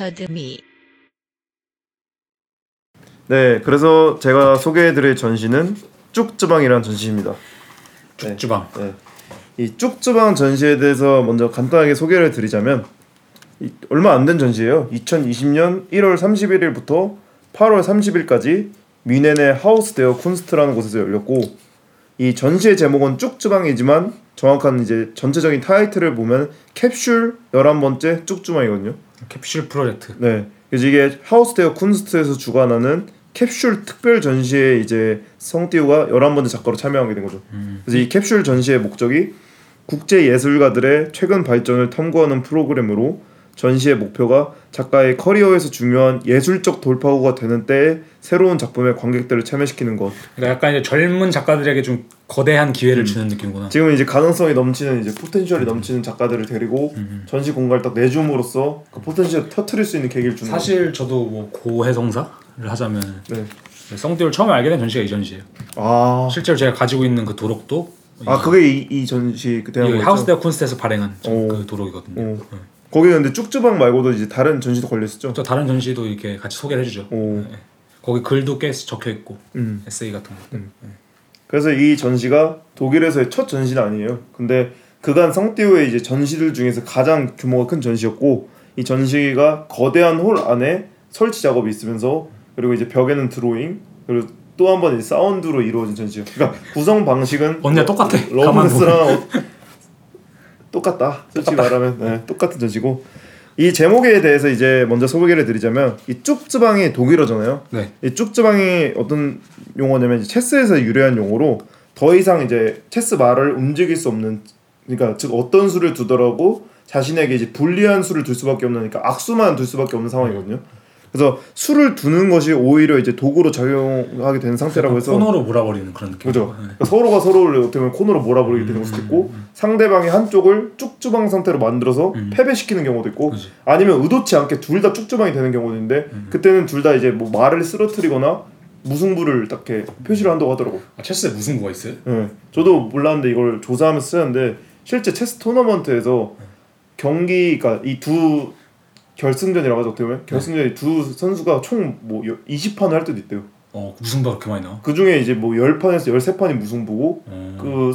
어카데미. 네, 그래서 제가 소개해드릴 전시는 쭉쯔방이라는 전시입니다. 쭉쯔방. 네. 이 쭉쯔방 전시에 대해서 먼저 간단하게 소개를 드리자면 얼마 안 된 전시예요. 2020년 1월 31일부터 8월 30일까지 뮌헨의 하우스 데어 쿤스트라는 곳에서 열렸고, 이 전시의 제목은 쭉쯔방이지만 정확한 이제 전체적인 타이틀을 보면 캡슐 11번째 쭉쯔방이거든요. 캡슐 프로젝트. 네. 그래서 이게 하우스 데어 쿤스트에서 주관하는 캡슐 특별 전시에 이제 성띠우가 11번째 작가로 참여하게 된 거죠. 그래서 이 캡슐 전시의 목적이 국제 예술가들의 최근 발전을 탐구하는 프로그램으로, 전시의 목표가 작가의 커리어에서 중요한 예술적 돌파구가 되는 때에 새로운 작품에 관객들을 참여시키는 것. 그러니까 약간 이제 젊은 작가들에게 좀 거대한 기회를 주는 느낌이구나. 지금 이제 가능성이 넘치는, 이제 포텐셜이 넘치는 작가들을 데리고 전시 공간을 딱 내줌으로써 그 포텐셜을 터트릴 수 있는 계기를 주는. 사실 거. 저도 뭐 고해성사를 하자면, 네, 성띠우를 처음 알게 된 전시가 이 전시예요. 아. 실제로 제가 가지고 있는 그 도록도. 아, 그게 이 전시 그 대한 하우스 데어 쿤스트에서 발행한 그 도록이거든요. 네. 거기는 근데 쭉쯔방 말고도 이제 다른 전시도 걸렸었죠? 저 다른 전시도 이렇게 같이 소개를 해주죠. 오. 네. 거기 글도 꽤 적혀있고 에세이 같은 거. 네. 그래서 이 전시가 독일에서의 첫 전시는 아니에요. 근데 그간 성띠우의 이제 전시들 중에서 가장 규모가 큰 전시였고, 이 전시가 거대한 홀 안에 설치 작업이 있으면서, 그리고 이제 벽에는 드로잉, 그리고 또 한 번 사운드로 이루어진 전시예요. 그러니까 구성 방식은 언니야 똑같아. 러브스랑 똑같다. 솔직히 말하면 네, 똑같은 전시고, 이 제목에 대해서 이제 먼저 소개를 드리자면, 이 쭉쯔방이 독일어잖아요. 네. 이 쭉쯔방이 어떤 용어냐면 체스에서 유래한 용어로, 더 이상 이제 체스 말을 움직일 수 없는, 그러니까 즉 어떤 수를 두더라도 자신에게 이제 불리한 수를 둘 수밖에 없는, 그러니까 악수만 둘 수밖에 없는 상황이거든요. 그래서 수를 두는 것이 오히려 이제 도구로 작용하게 되는 상태라고 해서 코너로 몰아버리는 그런 느낌. 그죠. 네. 그러니까 서로가 서로를 어떻게 보면 코너로 몰아버리게 되는 것도 있고, 상대방이 한쪽을 쭉쯔방 상태로 만들어서 패배시키는 경우도 있고, 그치. 아니면 의도치 않게 둘 다 쭉쯔방이 되는 경우도 있는데 그때는 둘 다 이제 뭐 말을 쓰러뜨리거나 무승부를 딱 이렇게 표시를 한다고 하더라고. 아, 체스에 무승부가 있어요? 네. 저도 몰랐는데 이걸 조사하면서 쓰는데, 실제 체스 토너먼트에서 경기가 이 두 결승전이라고 하죠. 어떻게 보면 결승전이 두 선수가 총 뭐 20판을 할 때도 있대요. 어, 무승부가 그렇게 많이 나와? 그 중에 이제 뭐 10판에서 13판이 무승부고, 그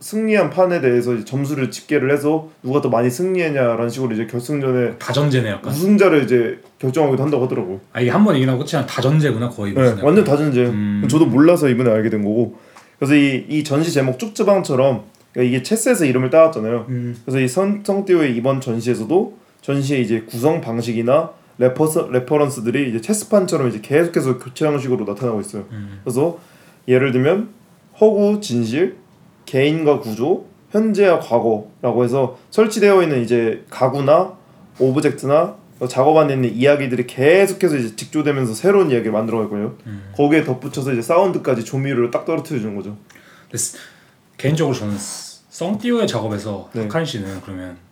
승리한 판에 대해서 이제 점수를 집계를 해서 누가 더 많이 승리했냐라는 식으로 이제 결승전에 다전제네. 약간 우승자를 이제 결정하기도 한다고 하더라고. 아, 이게 한 번 이기나 끝이 아니라 다전제구나 거의. 네, 완전 다전제. 저도 몰라서 이번에 알게 된 거고. 그래서 이 전시 제목 쭉쯔방처럼, 그러니까 이게 체스에서 이름을 따왔잖아요. 그래서 이 성띠우의 이번 전시에서도 전시의 이제 구성 방식이나 레퍼런스들이 이제 체스판처럼 이제 계속해서 교체 형식으로 나타나고 있어요. 그래서 예를 들면 허구, 진실, 개인과 구조, 현재와 과거라고 해서 설치되어 있는 이제 가구나 오브젝트나 작업 안에 있는 이야기들이 계속해서 이제 직조되면서 새로운 이야기를 만들어갈 거예요. 거기에 덧붙여서 이제 사운드까지 조미료를 딱 떨어뜨려 주는 거죠. 개인적으로 저는 성띠우의 작업에서 하칸 씨는 그러면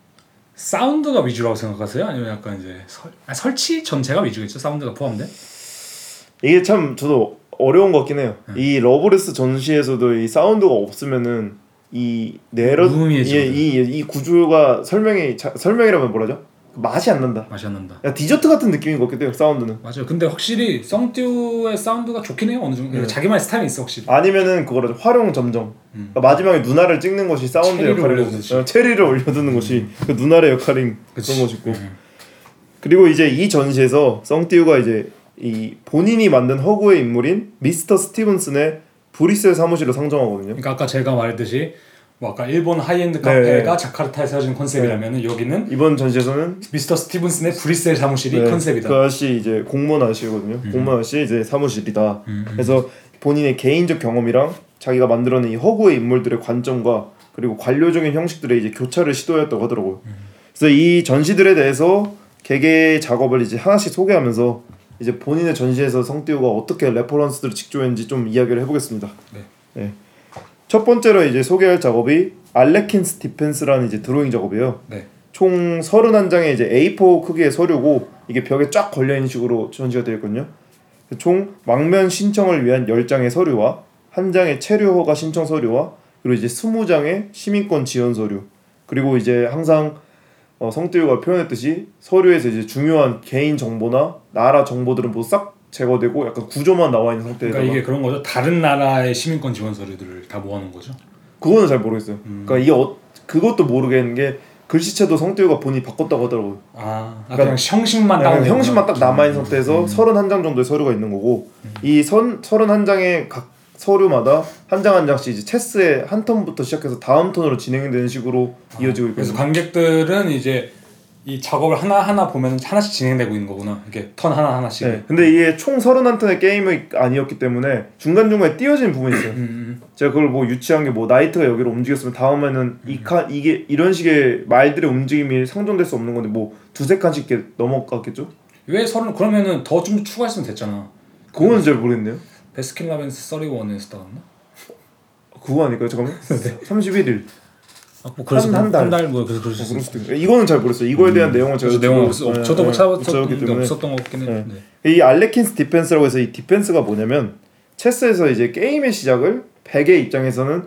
사운드가 위주라고 생각하세요? 아니면 약간 이제 설치 전체가 위주겠죠? 사운드가 포함돼? 이게 참 저도 어려운 것 같긴 해요. 이 러브레스 전시에서도 이 사운드가 없으면은 이 이 구조가 설명이라면 뭐라죠? 맛이 안 난다. 야, 디저트 같은 느낌인 것 같기도 해요, 사운드는. 맞아요. 근데 확실히 성띠우의 사운드가 좋긴 해요, 어느 정도. 네. 자기만의 스타일이 있어, 확실히. 아니면은 그거라도 활용 점정. 그러니까 마지막에 누나를 찍는 것이 사운드 역할을 해주는, 체리를 올려두는 것이 그 누나의 역할인 그런 것이고. 그리고 이제 이 전시에서 성띠우가 이제 이 본인이 만든 허구의 인물인 미스터 스티븐슨의 브뤼셀 사무실을 상정하거든요. 그러니까 아까 제가 말했듯이. 뭐 아까 일본 하이엔드 카페가 자카르타에 세워진 컨셉이라면, 여기는 이번 전시에서는 미스터 스티븐슨의 브뤼셀 사무실이 컨셉이다. 그 아저씨 이제 공무원 아저씨거든요. 공무원 아저씨 이제 사무실이다. 그래서 본인의 개인적 경험이랑 자기가 만들어낸 이 허구의 인물들의 관점과 그리고 관료적인 형식들의 이제 교차를 시도했다고 하더라고요. 그래서 이 전시들에 대해서 개개의 작업을 이제 하나씩 소개하면서 이제 본인의 전시에서 성띠우가 어떻게 레퍼런스들을 직조했는지 좀 이야기를 해보겠습니다. 네. 네. 첫 번째로 이제 소개할 작업이 알레킨스 디펜스라는 이제 드로잉 작업이에요. 네. 총 31장의 이제 A4 크기의 서류고, 이게 벽에 쫙 걸려있는 식으로 전시가 되어 있거든요. 총 망면 신청을 위한 10장의 서류와 1장의 체류 허가 신청 서류와, 그리고 이제 20장의 시민권 지원 서류, 그리고 이제 항상 성태우가 표현했듯이 서류에서 이제 중요한 개인 정보나 나라 정보들은 모두 싹 제거되고 약간 구조만 나와 있는 상태에서. 그러니까 이게 그런 거죠. 다른 나라의 시민권 지원 서류들을 다 모아놓은 거죠. 그거는 잘 모르겠어요. 그러니까 이게 그것도 모르겠는 게 글씨체도 성태우가 본인이 바꿨다고 하더라고요. 그러니까 그냥 형식만 딱 남아 있는 상태에서 31장 정도의 서류가 있는 거고 이 31장의 각 서류마다 한 장 한 장씩 이제 체스의 한 턴부터 시작해서 다음 턴으로 진행되는 식으로 이어지고 있고. 그래서 관객들은 이제 이 작업을 하나하나 보면 하나씩 진행되고 있는 거구나. 이렇게 턴 하나하나씩. 네. 근데 이게 총 31턴의 게임이 아니었기 때문에 중간중간에 띄어지는 부분이 있어요. 제가 그걸 뭐 유치한 게 뭐 나이트가 여기로 움직였으면 다음에는 이게 이런 식의 말들의 움직임이 상존될 수 없는 건데 뭐 두세 칸씩 이렇게 넘어갔겠죠? 왜 그러면은 더 좀 추가했으면 됐잖아. 그건 잘 모르겠네요. 베스킨라빈스 31에서 따왔나? 그거 아닐까요? 잠깐만. 31일. 아, 뭐 그래서 한 달 뭐 그래서 그럴 수 있어요. 이거는 잘 모르겠어요. 이거에 대한 내용은 제가 내용 저도 못 찾았기 때문에 없었던 것 같긴 해요. 이 알레킨스 디펜스라고 해서 이 디펜스가 뭐냐면 체스에서 이제 게임의 시작을 백의 입장에서는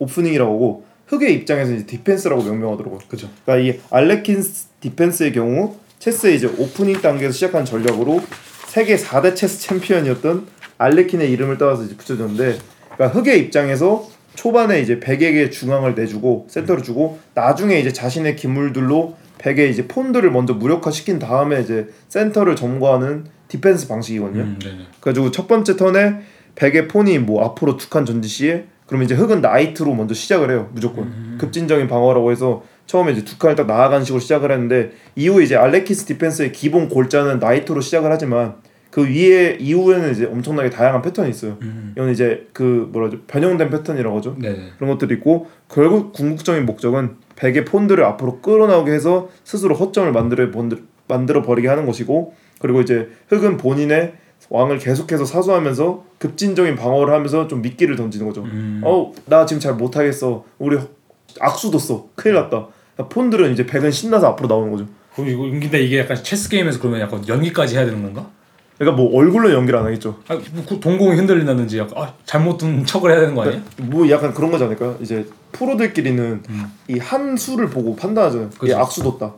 오프닝이라고 하고 흑의 입장에서는 이제 디펜스라고 명명하더라고요. 그죠. 그러니까 이 알레킨스 디펜스의 경우 체스의 이제 오프닝 단계에서 시작한 전략으로 세계 4대 체스 챔피언이었던 알레킨의 이름을 따와서 이제 붙여줬는데, 그러니까 흑의 입장에서 초반에 이제 백에게 중앙을 내주고 센터를 주고 나중에 이제 자신의 기물들로 백의 이제 폰들을 먼저 무력화시킨 다음에 이제 센터를 점거하는 디펜스 방식이거든요. 그래가지고 첫 번째 턴에 백의 폰이 뭐 앞으로 두 칸 전진 시에 그러면 이제 흑은 나이트로 먼저 시작을 해요. 무조건 급진적인 방어라고 해서 처음에 이제 두 칸을 딱 나아가는 식으로 시작을 했는데 이후 이제 알레키스 디펜스의 기본 골자는 나이트로 시작을 하지만 그 위에 이후에는 이제 엄청나게 다양한 패턴이 있어요. 이건 이제 그 변형된 패턴이라고 하죠. 네네. 그런 것들이 있고 결국 궁극적인 목적은 백의 폰들을 앞으로 끌어나오게 해서 스스로 허점을 만들어 버리게 하는 것이고, 그리고 이제 흑은 본인의 왕을 계속해서 사수하면서 급진적인 방어를 하면서 좀 미끼를 던지는 거죠. 나 지금 잘 못하겠어. 우리 악수도 써. 큰일 났다. 폰들은 이제 백은 신나서 앞으로 나오는 거죠. 근데 이게 약간 체스 게임에서 그러면 약간 연기까지 해야 되는 건가? 그러니까 뭐 얼굴로 연기를 안 하겠죠. 동공이 흔들린다든지 약간 잘못 둔 척을 해야 되는 거 아니야? 뭐 약간 그런 거지 않을까요? 이제 프로들끼리는 이 한 수를 보고 판단하잖아요. 이 악수 뒀다.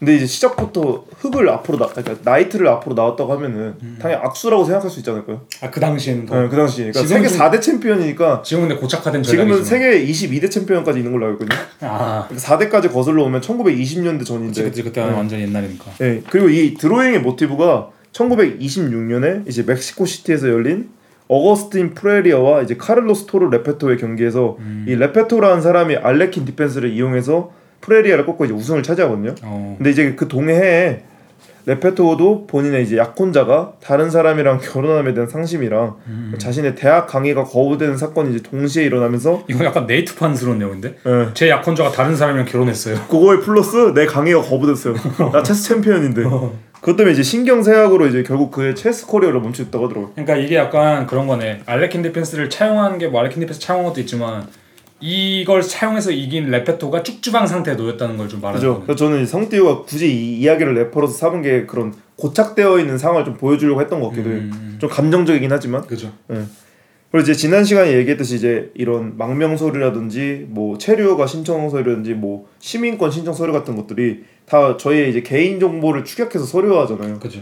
근데 이제 시작부터 흑을 앞으로 그러니까 나이트를 앞으로 나왔다고 하면은 당연히 악수라고 생각할 수 있지 않을까요? 그 당시에는 더. 네, 그 당시. 그러니까 세계 4대 챔피언이니까 지금은 근데 고착화된 전략이지만. 지금은 세계 22대 챔피언까지 있는 걸로 알고 있거든요. 그러니까 4대까지 거슬러 오면 1920년대 전인데. 그치, 그때는 완전 옛날이니까. 네, 그리고 이 드로잉의 모티브가 1926년에 이제 멕시코 시티에서 열린 어거스틴 프레리아와 이제 카를로스 토르 레페토의 경기에서 이 레페토라는 사람이 알레킨 디펜스를 이용해서 프레리아를 꺾고 이제 우승을 차지하거든요. 근데 이제 그 동해에 레페토도 본인의 이제 약혼자가 다른 사람이랑 결혼함에 대한 상심이랑 자신의 대학 강의가 거부되는 사건이 이제 동시에 일어나면서. 이거 약간 네이트판스러운 내용인데? 네. 제 약혼자가 다른 사람이랑 결혼했어요. 그거에 플러스 내 강의가 거부됐어요. 나 체스 챔피언인데. 그것 때문에 이제 신경쇠약으로 이제 결국 그의 체스 커리어를 멈췄다고 하더라고요. 그러니까 이게 약간 그런 거네. 알레킨 디펜스를 차용한 게 뭐 알레킨 디펜스 차용한 것도 있지만 이걸 사용해서 이긴 레페토가 쭉주방 상태에 놓였다는 걸 좀 말하는 거죠. 그래서 저는 성티우가 굳이 이 이야기를 래퍼로서 삼은 게 그런 고착되어 있는 상황을 좀 보여주려고 했던 것 같기도 해요. 좀 감정적이긴 하지만. 그죠. 네. 그리고 이제 지난 시간에 얘기했듯이 이제 이런 망명 서류라든지 뭐 체류허가 신청 서류라든지 뭐 시민권 신청 서류 같은 것들이 다 저희의 이제 개인 정보를 축약해서 서류화하잖아요. 그죠.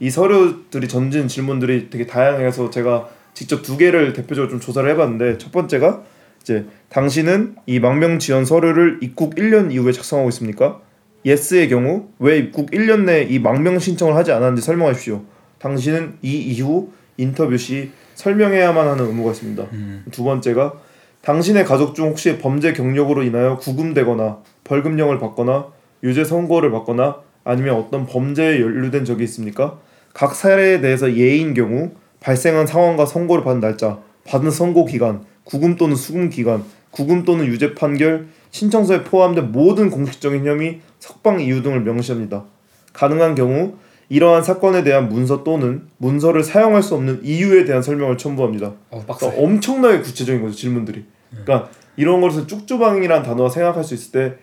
이 서류들이 던진 질문들이 되게 다양해서 제가 직접 두 개를 대표적으로 좀 조사를 해봤는데, 첫 번째가 이제 당신은 이 망명 지원 서류를 입국 1년 이후에 작성하고 있습니까? 예스의 경우 왜 입국 1년 내에 이 망명 신청을 하지 않았는지 설명하십시오. 당신은 이 이후 인터뷰 시 설명해야만 하는 의무가 있습니다. 두 번째가 당신의 가족 중 혹시 범죄 경력으로 인하여 구금되거나 벌금형을 받거나 유죄 선고를 받거나 아니면 어떤 범죄에 연루된 적이 있습니까? 각 사례에 대해서 예인 경우 발생한 상황과 선고를 받은 날짜, 받은 선고 기간, 구금 또는 수금 기간, 구금 또는 유죄 판결, 신청서에 포함된 모든 공식적인 혐의, 석방 이유 등을 명시합니다. 가능한 경우 이러한 사건에 대한 문서 또는 문서를 사용할 수 없는 이유에 대한 설명을 첨부합니다. 그러니까 엄청나게 구체적인 거죠, 질문들이. 그러니까 이런 거에서 쭉주방이라는 단어가 생각할 수 있을 때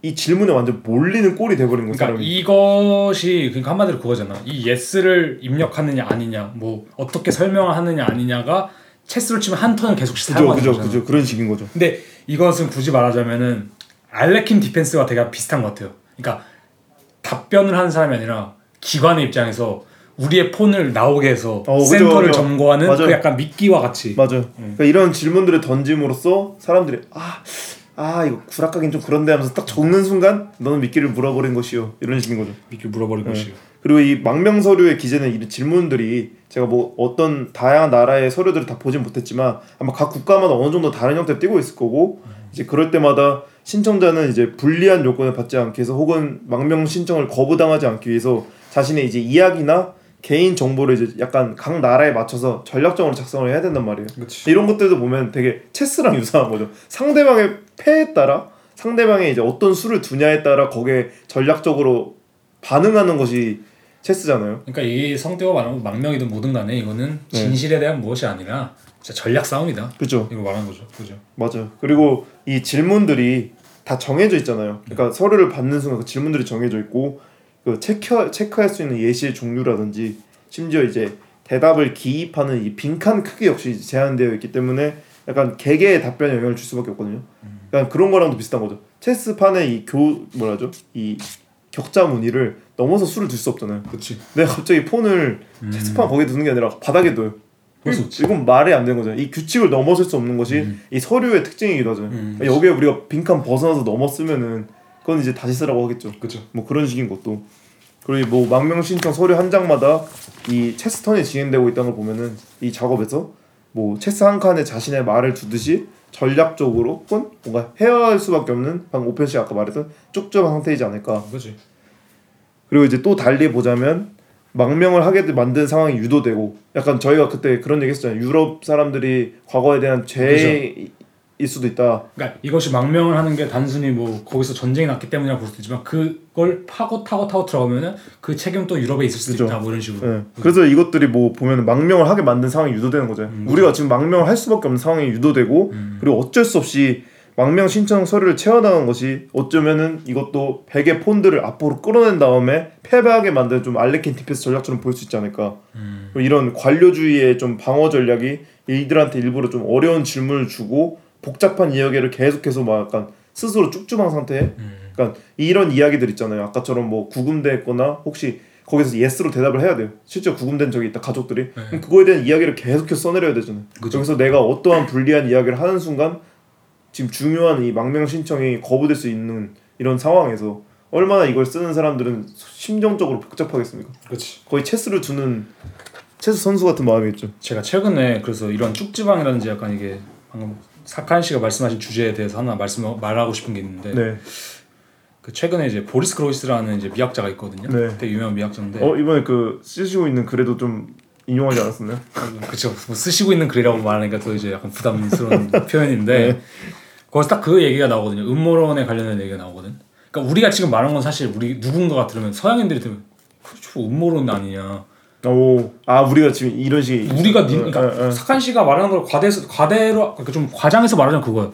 이 질문에 완전 몰리는 꼴이 돼버린 거예요. 그러니까 이것이 그러니까 한마디로 그거잖아. 이 예스를 입력하느냐 아니냐, 뭐 어떻게 설명하느냐 아니냐가 체스로 치면 한 턴은 계속 사용하는 거죠. 그런 식인 거죠. 근데 이것은 굳이 말하자면은 알레킨 디펜스가 되게 비슷한 것 같아요. 그러니까 답변을 하는 사람이 아니라 기관의 입장에서 우리의 폰을 나오게 해서 샘플을 점거하는 그 약간 미끼와 같이. 맞아요. 그러니까 이런 질문들을 던짐으로써 사람들이 아 이거 구락하긴 좀 그런데 하면서 딱 적는 순간 너는 미끼를 물어버린 것이요. 이런 식인 거죠. 미끼를 물어버린 것이요. 그리고 이 망명서류의 기재는 이런 질문들이 제가 뭐 어떤 다양한 나라의 서류들을 다 보진 못했지만 아마 각 국가마다 어느 정도 다른 형태를 띄고 있을 거고 이제 그럴 때마다 신청자는 이제 불리한 요건을 받지 않기 위해서 혹은 망명 신청을 거부당하지 않기 위해서 자신의 이제 이야기나 개인 정보를 이제 약간 각 나라에 맞춰서 전략적으로 작성을 해야 된단 말이에요. 그치. 이런 것들도 보면 되게 체스랑 유사한 거죠. 상대방의 패에 따라 상대방의 이제 어떤 수를 두냐에 따라 거기에 전략적으로 반응하는 것이 체스잖아요. 그러니까 이 성대와 말하면 망명이든 뭐든 간에 이거는 진실에 대한 무엇이 아니라 진짜 전략 싸움이다. 그죠. 이거 말한 거죠. 그죠. 맞아요. 그리고 이 질문들이 다 정해져 있잖아요. 그러니까 서류를 받는 순간 그 질문들이 정해져 있고. 그 체크할 수 있는 예시의 종류라든지 심지어 이제 대답을 기입하는 이 빈칸 크기 역시 제한되어 있기 때문에 약간 개개의 답변에 영향을 줄 수밖에 없거든요. 그러니까 그런 거랑도 비슷한 거죠. 체스판의 이 이 격자 무늬를 넘어서 수를 둘 수 없잖아요. 그렇지. 내가 갑자기 폰을 체스판 거기에 두는 게 아니라 바닥에 둬요. 이건 말이 안 되는 거잖아요. 이 규칙을 넘어설 수 없는 것이 이 서류의 특징이기도 하잖아요. 그러니까 여기에 우리가 빈칸 벗어나서 넘었으면은 그건 이제 다시 쓰라고 하겠죠. 그렇죠. 뭐 그런 식인 것도. 그리고 뭐 망명 신청 서류 한 장마다 이 체스턴이 진행되고 있다는 걸 보면은 이 작업에서 뭐 체스 한 칸에 자신의 말을 두듯이 전략적으로 혹은 뭔가 헤어할 수밖에 없는 방금 오편 씨가 아까 말했던 쭉쭉한 상태이지 않을까. 그렇지. 그리고 이제 또 달리 보자면 망명을 하게 만든 상황이 유도되고 약간 저희가 그때 그런 얘기했잖아요. 유럽 사람들이 과거에 대한 죄. 그렇죠. 일 수도 있다. 그러니까 이것이 망명을 하는 게 단순히 뭐 거기서 전쟁이 났기 때문이라 볼 수도 있지만 그걸 파고 들어가면은 그 책임도 유럽에 있을 수도 그렇죠. 있다. 뭐 이런 식으로. 네. 그래서 이것들이 뭐 보면은 망명을 하게 만든 상황이 유도되는 거죠. 우리가 지금 망명을 할 수밖에 없는 상황이 유도되고 그리고 어쩔 수 없이 망명 신청 서류를 채워나간 것이 어쩌면은 이것도 100의 폰들을 앞으로 끌어낸 다음에 패배하게 만든 좀 알레킨 디펜스 전략처럼 볼 수 있지 않을까. 이런 관료주의의 좀 방어 전략이 이들한테 일부러 좀 어려운 질문을 주고. 복잡한 이야기를 계속해서 막 약간 스스로 쭉쭉한 상태에 그러니까 이런 이야기들 있잖아요. 아까처럼 뭐 구금됐거나 혹시 거기서 예스로 대답을 해야 돼요. 실제 구금된 적이 있다 가족들이 그럼 그거에 대한 이야기를 계속해서 써내려야 되잖아요. 그쵸. 여기서 내가 어떠한 불리한 이야기를 하는 순간 지금 중요한 이 망명 신청이 거부될 수 있는 이런 상황에서 얼마나 이걸 쓰는 사람들은 심정적으로 복잡하겠습니까? 그렇지. 거의 체스를 두는 체스 선수 같은 마음이겠죠. 제가 최근에 그래서 이런 쭉지방이라든지 약간 이게 방금 사카인 씨가 말씀하신 주제에 대해서 하나 말하고 싶은 게 있는데 네. 그 최근에 이제 보리스 크로이스라는 이제 미학자가 있거든요. 네. 되게 유명한 미학자인데 이번에 그 쓰시고 있는 글에도 좀 인용하지 않았었나요? 그렇죠. 뭐 쓰시고 있는 글이라고 말하니까 또 이제 약간 부담스러운 표현인데 네. 거기서 딱 그 얘기가 나오거든요. 음모론에 관련된 얘기가 나오거든. 그러니까 우리가 지금 말한 건 사실 우리 누군가가 들으면 서양인들이 들으면 그저 음모론 아니냐. 우리가 지금 이런 식의 우리가 그러니까 사칸 씨가 말하는 걸 과대로 그러니까 좀 과장해서 말하자면 그거야.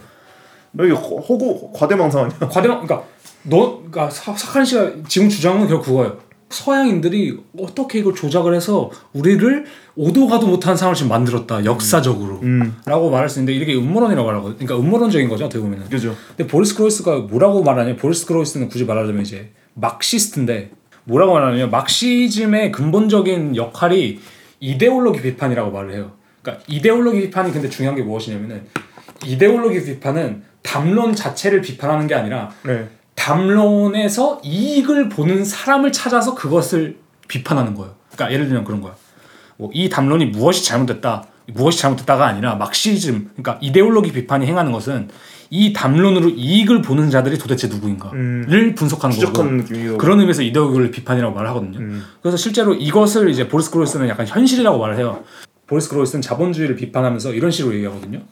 여기 호구 과대망상 아니야? 과대망 그러니까 그러니까 사칸 씨가 지금 주장은 결국 그거예요. 서양인들이 어떻게 이걸 조작을 해서 우리를 오도가도 못한 상황을 지금 만들었다 역사적으로 라고 말할 수 있는데 이렇게 음모론이라고 말하거든요. 그러니까 음모론적인 거죠 어떻게 보면은. 그죠. 근데 보리스 크로이스가 뭐라고 말하냐? 보리스 크로이스는 굳이 말하자면 이제 막시스트인데. 뭐라고 말하냐면 막시즘의 근본적인 역할이 이데올로기 비판이라고 말을 해요. 그러니까 이데올로기 비판이 근데 중요한 게 무엇이냐면은 이데올로기 비판은 담론 자체를 비판하는 게 아니라 네. 담론에서 이익을 보는 사람을 찾아서 그것을 비판하는 거예요. 그러니까 예를 들면 그런 거야. 뭐 이 담론이 무엇이 잘못됐다가 아니라 막시즘, 그러니까 이데올로기 비판이 행하는 것은 이 담론으로 이익을 보는 자들이 도대체 누구인가를 분석하는 거고 그런 의미에서 이데올로기 비판이라고 말을 하거든요. 그래서 실제로 이것을 이제 보리스 크로이스는 약간 현실이라고 말을 해요. 보리스 크로이스는 자본주의를 비판하면서 이런 식으로 얘기하거든요.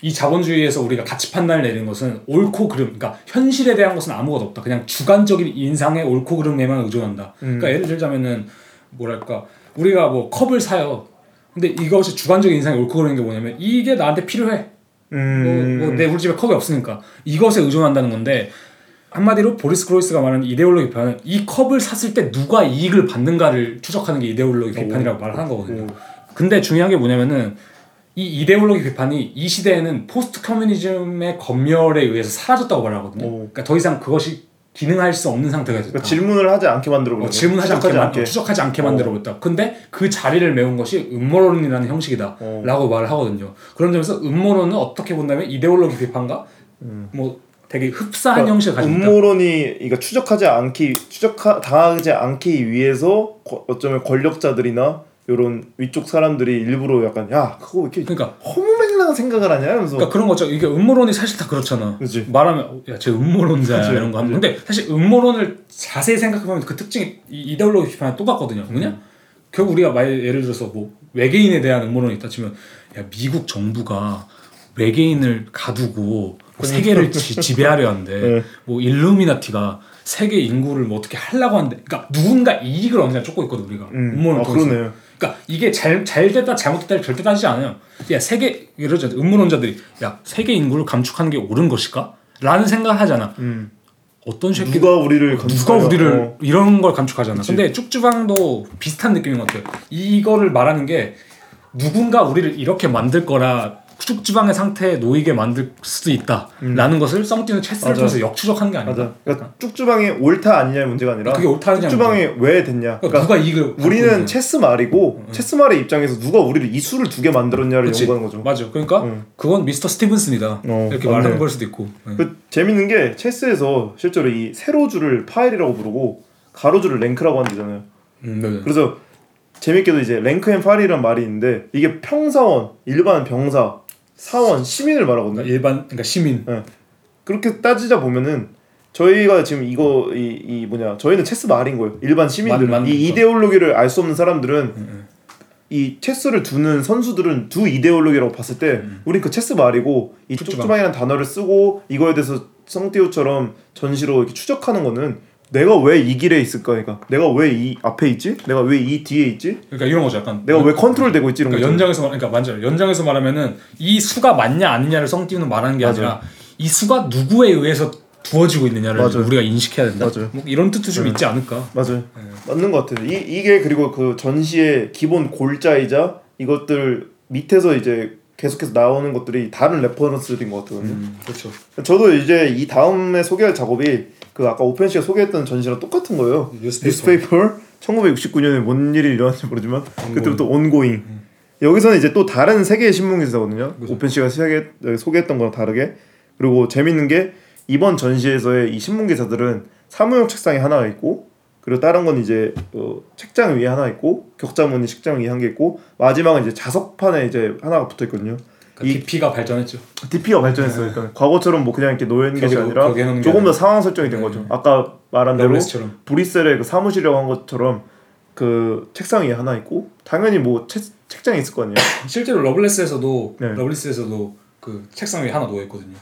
이 자본주의에서 우리가 가치 판단을 내리는 것은 옳고 그름, 그러니까 현실에 대한 것은 아무것도 없다. 그냥 주관적인 인상의 옳고 그름에만 의존한다. 그러니까 예를 들자면은 뭐랄까 우리가 뭐 컵을 사요. 근데 이것이 주관적인 인상이 옳고 그름인 게 뭐냐면 이게 나한테 필요해. 내 우리 집에 컵이 없으니까 이것에 의존한다는 건데 한마디로 보리스 크로이스가 말하는 이데올로기 비판은 이 컵을 샀을 때 누가 이익을 받는가를 추적하는 게 이데올로기 비판이라고 말하는 거거든요. 근데 중요한 게 뭐냐면은 이 이데올로기 비판이 이 시대에는 포스트 커뮤니즘의 검열에 의해서 사라졌다고 말하거든요. 그러니까 더 이상 그것이 기능할 수 없는 상태가 됐다. 그러니까 질문을 하지 않게 만들어버렸다. 추적하지 않게 만들어버렸다. 근데 그 자리를 메운 것이 음모론이라는 형식이다 라고 말을 하거든요. 그런 점에서 음모론은 어떻게 본다면 이데올로기 비판과 뭐 되게 흡사한 그러니까 형식을 가지고 있다. 음모론이 그러니까 추적당하지 않기 위해서 어쩌면 권력자들이나 요런 위쪽 사람들이 일부러 약간 야 그거 왜 이렇게 그러니까 허무맹랑한 생각을 하냐 하면서 그러니까 그런 거죠. 이게 음모론이 사실 다 그렇잖아. 그치. 말하면 야 쟤 음모론자야 그치. 이런 거 하면 근데 사실 음모론을 자세히 생각해보면 그 특징이 이데올로기 비판이 똑같거든요. 그냥 결국 우리가 예를 들어서 뭐 외계인에 대한 음모론이 있다 치면 야 미국 정부가 외계인을 가두고 세계를 지배하려 한대. 뭐 일루미나티가 세계 인구를 뭐 어떻게 하려고 한대. 그러니까 누군가 이익을 언제나 쫓고 있거든 우리가. 음모론을 통해서. 그러네요. 그러니까 이게 잘 됐다 잘못됐다를 절대 따지지 않아요. 야 세계 이러죠 음모론자들이 야 세계 인구를 감축하는 게 옳은 것일까? 라는 생각을 하잖아. 어떤 새끼 누가 우리를 이런 걸 감축하잖아. 그치. 근데 쭉주방도 비슷한 느낌인 것 같아요. 이거를 말하는 게 누군가 우리를 이렇게 만들 거라. 쭉주방의 상태에 놓이게 만들 수도 있다라는 것을 썽띠는 체스를 통해서 역추적한 게 아니다. 그러니까 쭉주방이 옳다 아니냐의 문제가 아니라 그게 옳다 아니냐 쭉주방이 왜 됐냐. 그러니까 누가 이익을 우리는 체스 말이고 체스 말의 입장에서 누가 우리를 이 수를 두게 만들었냐를 연구하는 거죠. 맞아. 그러니까 그건 미스터 스티븐슨이다. 이렇게 말하는 걸 수도 있고. 그 재밌는 게 체스에서 실제로 이 세로줄을 파일이라고 부르고 가로줄을 랭크라고 한대잖아요. 그래서 재밌게도 이제 랭크 앤 파일이란 말이 있는데 이게 평사원, 일반 병사 사원, 시민을 말하거든요. 그러니까 시민. 네. 그렇게 따지자 보면은 저희가 지금 이거 저희는 체스 말인 거예요. 일반 시민들은 이 이데올로기를 알 수 없는 사람들은 이 체스를 두는 선수들은 두 이데올로기라고 봤을 때 우린 그 체스 말이고 이 쭉주방이라는 단어를 쓰고 이거에 대해서 성티우처럼 전시로 이렇게 추적하는 거는 내가 왜 이 길에 있을까? 그러니까 내가 왜 이 앞에 있지? 내가 왜 이 뒤에 있지? 그러니까 이런 거죠. 약간 내가 왜 컨트롤되고 있지? 이런 그러니까 연장에서 말하면은 이 수가 맞냐 아니냐를 썽띠우는 말하는 게 아니라 이 수가 누구에 의해서 두어지고 있느냐를 우리가 인식해야 된다. 뭐 이런 뜻도 좀 있지 않을까? 맞아요. 네. 맞는 것 같아요. 이게 그리고 그 전시의 기본 골자이자 이것들 밑에서 이제 계속해서 나오는 것들이 다른 레퍼런스들인 것 같거든요. 그렇죠. 저도 이제 이 다음에 소개할 작업이 그 아까 오펜 씨가 소개했던 전시랑 똑같은 거예요. 뉴스페이퍼 1969년에 뭔 일이 일어났는지 모르지만 그때부터 온고잉. 여기서는 이제 또 다른 세 개의 신문 기사거든요. 그렇죠. 오펜 씨가 소개했던 거랑 다르게. 그리고 재밌는 게 이번 전시에서의 이 신문 기사들은 사무용 책상에 하나가 있고 그리고 다른 건 이제 책장 위에 하나 있고 격자무늬 책장 위에 한 개 있고 마지막은 이제 자석판에 이제 하나가 붙어 있거든요. 그러니까 DP가 발전했죠. DP가 발전했어요. 그러니까 과거처럼 뭐 그냥 이렇게 놓여있는 것이 아니라 조금 더 상황 설정이 된 거죠. 아까 말한 대로 브리셀의 그 사무실이라고 한 것처럼 그 책상 위에 하나 있고 당연히 뭐 책장이 있을 거 아니에요. 실제로 러블리스에서도 그 책상 위에 하나 놓여 있거든요.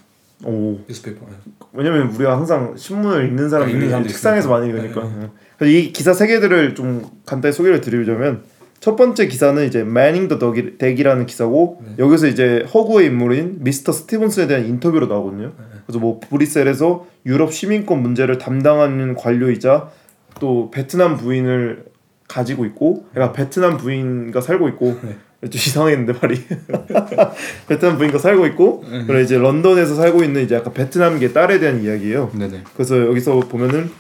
오. 뉴스페이퍼. 왜냐면 우리가 항상 신문을 읽는 사람들이 책상에서 많이 읽으니까. 그래서 이 기사 세 개들을 좀 간단히 소개를 드리자면 첫 번째 기사는 이제 Manning the Deck이라는 기사고 여기서 이제 허구의 인물인 미스터 스티븐슨에 대한 인터뷰로 나오거든요. 그래서 뭐 브뤼셀에서 유럽 시민권 문제를 담당하는 관료이자 또 베트남 부인을 가지고 있고, 그러니까 베트남 부인과 살고 있고. 좀 이상했는데 말이 베트남 부인과 살고 있고 그리고 이제 런던에서 살고 있는 이제 약간 베트남계 딸에 대한 이야기예요. 네네. 그래서 여기서 보면은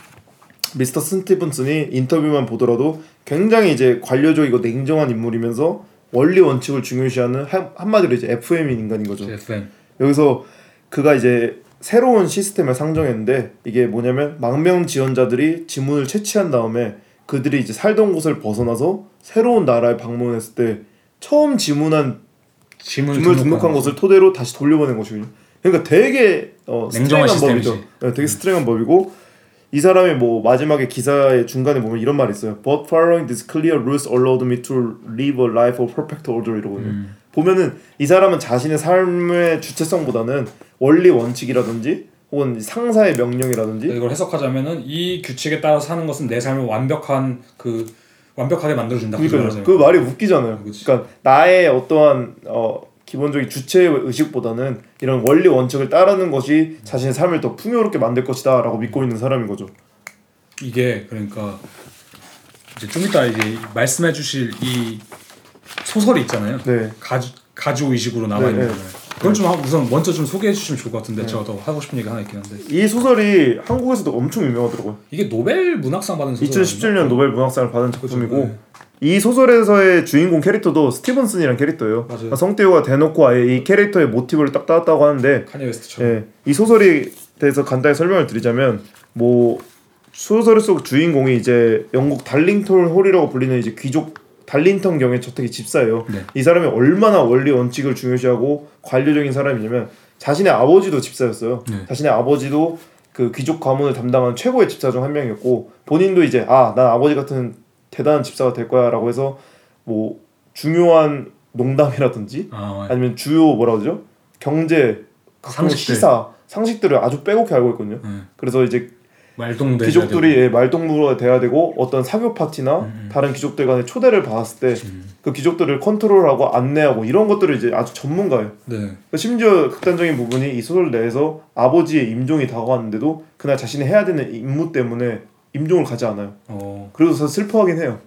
미스터 스티븐슨이 인터뷰만 보더라도 굉장히 이제 관료적이고 냉정한 인물이면서 원리 원칙을 중요시하는 한마디로 이제 FM인 인간인 거죠. FM. 여기서 그가 이제 새로운 시스템을 상정했는데 이게 뭐냐면 망명지원자들이 지문을 채취한 다음에 그들이 이제 살던 곳을 벗어나서 새로운 나라에 방문했을 때 처음 지문을 등록한 것을 토대로 다시 돌려보낸 것이군요. 그러니까 되게 냉정한 시스템이죠. 되게 스트레한 법이고 이 사람이 뭐 마지막에 기사의 중간에 보면 이런 말이 있어요. But following these clear rules allowed me to live a life of perfect order 이러거든요. 보면은 이 사람은 자신의 삶의 주체성보다는 원리 원칙이라든지 혹은 상사의 명령이라든지 이걸 해석하자면은 이 규칙에 따라 사는 것은 내 삶을 완벽하게 만들어준다. 그러니까 그 말이 웃기잖아요. 그치. 그러니까 나의 어떠한 기본적인 주체의 의식보다는 이런 원리 원칙을 따르는 것이 자신의 삶을 더 풍요롭게 만들 것이다 라고 믿고 있는 사람인 거죠. 이게 그러니까 이제 좀 이따 이제 말씀해 주실 이 소설이 있잖아요. 네. 가지고 의식으로 남아있는 네, 네. 그걸 좀 우선 먼저 좀 소개해 주시면 좋을 것 같은데 네. 제가 더 하고 싶은 얘기 하나 있긴 한데 이 소설이 한국에서도 엄청 유명하더라고요. 이게 노벨 문학상 받은 소설 2017년 노벨 문학상을 받은 작품이고 네. 이 소설에서의 주인공 캐릭터도 스티븐슨이라는 캐릭터예요. 맞아요. 성태우가 대놓고 아예 이 캐릭터의 모티브를 딱 따왔다고 하는데 카니 웨스트처럼 예, 이 소설에 대해서 간단히 설명을 드리자면 뭐 소설 속 주인공이 이제 영국 달링턴 홀이라고 불리는 이제 귀족 달링턴 경의 저택의 집사예요. 네. 이 사람이 얼마나 원리 원칙을 중요시하고 관료적인 사람이냐면 자신의 아버지도 집사였어요. 네. 자신의 아버지도 그 귀족 가문을 담당한 최고의 집사 중 한 명이었고 본인도 이제 아, 난 아버지 같은 대단한 집사가 될 거야라고 해서 뭐 중요한 농담이라든지 아니면 주요 뭐라 그러죠? 경제, 상식들. 시사, 상식들을 아주 빼곡히 알고 있거든요. 그래서 이제 귀족들이 예, 말동무가 돼야 되고 어떤 사교 파티나 다른 귀족들 간에 초대를 받았을 때 그 귀족들을 컨트롤하고 안내하고 이런 것들을 이제 아주 전문가예요. 네. 심지어 극단적인 부분이 이 소설 내에서 아버지의 임종이 다가왔는데도 그날 자신이 해야 되는 임무 때문에 임종을 가지 않아요. 그래서 슬퍼하긴 해요.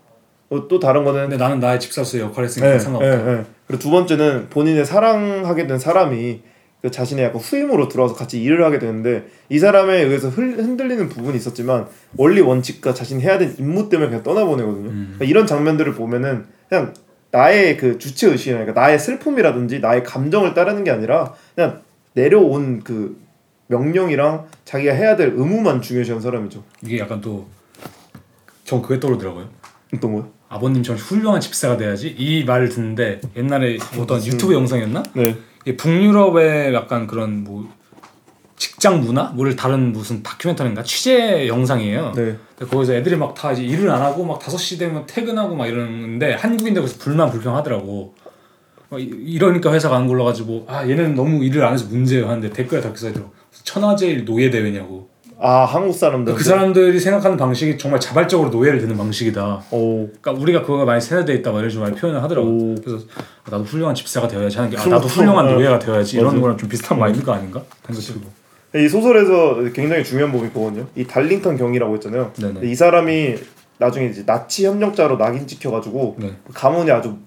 또 다른 거는 근데 나는 나의 집사로서의 역할을 했으니까 네, 상관없다. 네, 네. 그리고 두 번째는 본인의 사랑하게 된 사람이 그 자신의 약간 후임으로 들어와서 같이 일을 하게 되는데 이 사람에 의해서 흔들리는 부분이 있었지만 원리 원칙과 자신이 해야 될 임무 때문에 그냥 떠나보내거든요. 그러니까 이런 장면들을 보면은 그냥 나의 그 주체의식이나 그러니까 나의 슬픔이라든지 나의 감정을 따르는 게 아니라 그냥 내려온 그 명령이랑 자기가 해야 될 의무만 중요시한 사람이죠. 이게 약간 또 전 그게 떠오르더라고요. 어떤 거요? 아버님처럼 훌륭한 집사가 돼야지 이 말을 듣는데 옛날에 어떤 유튜브 영상이었나? 네. 이 북유럽의 약간 그런 뭐 직장 문화? 뭐를 다른 무슨 다큐멘터리인가? 취재 영상이에요. 네. 근데 거기서 애들이 막 다 이제 일을 안 하고 막 5시 되면 퇴근하고 막 이러는데 한국인들 그래서 불만 불평하더라고. 막 이러니까 회사가 안 굴러가지고 아 얘네는 너무 일을 안 해서 문제예요 하는데 댓글에 다큐사이트로 천하제일 노예 대회냐고. 아 한국 사람들 그 사람들이 생각하는 방식이 정말 자발적으로 노예를 드는 방식이다. 오. 그러니까 우리가 그거가 많이 세뇌되어 있다 이런 좀 많이 표현을 하더라고. 오. 그래서 아, 나도 훌륭한 집사가 되어야지 하는 게 아, 나도 훌륭한 노예가 되어야지 이런 거랑 좀 비슷한 마인드가 아닌가? 이 소설에서 굉장히 중요한 부분이 그거거든요. 이 달링턴 경이라고 했잖아요. 네네. 이 사람이 나중에 이제 나치 협력자로 낙인 찍혀가지고 네. 가문이 아주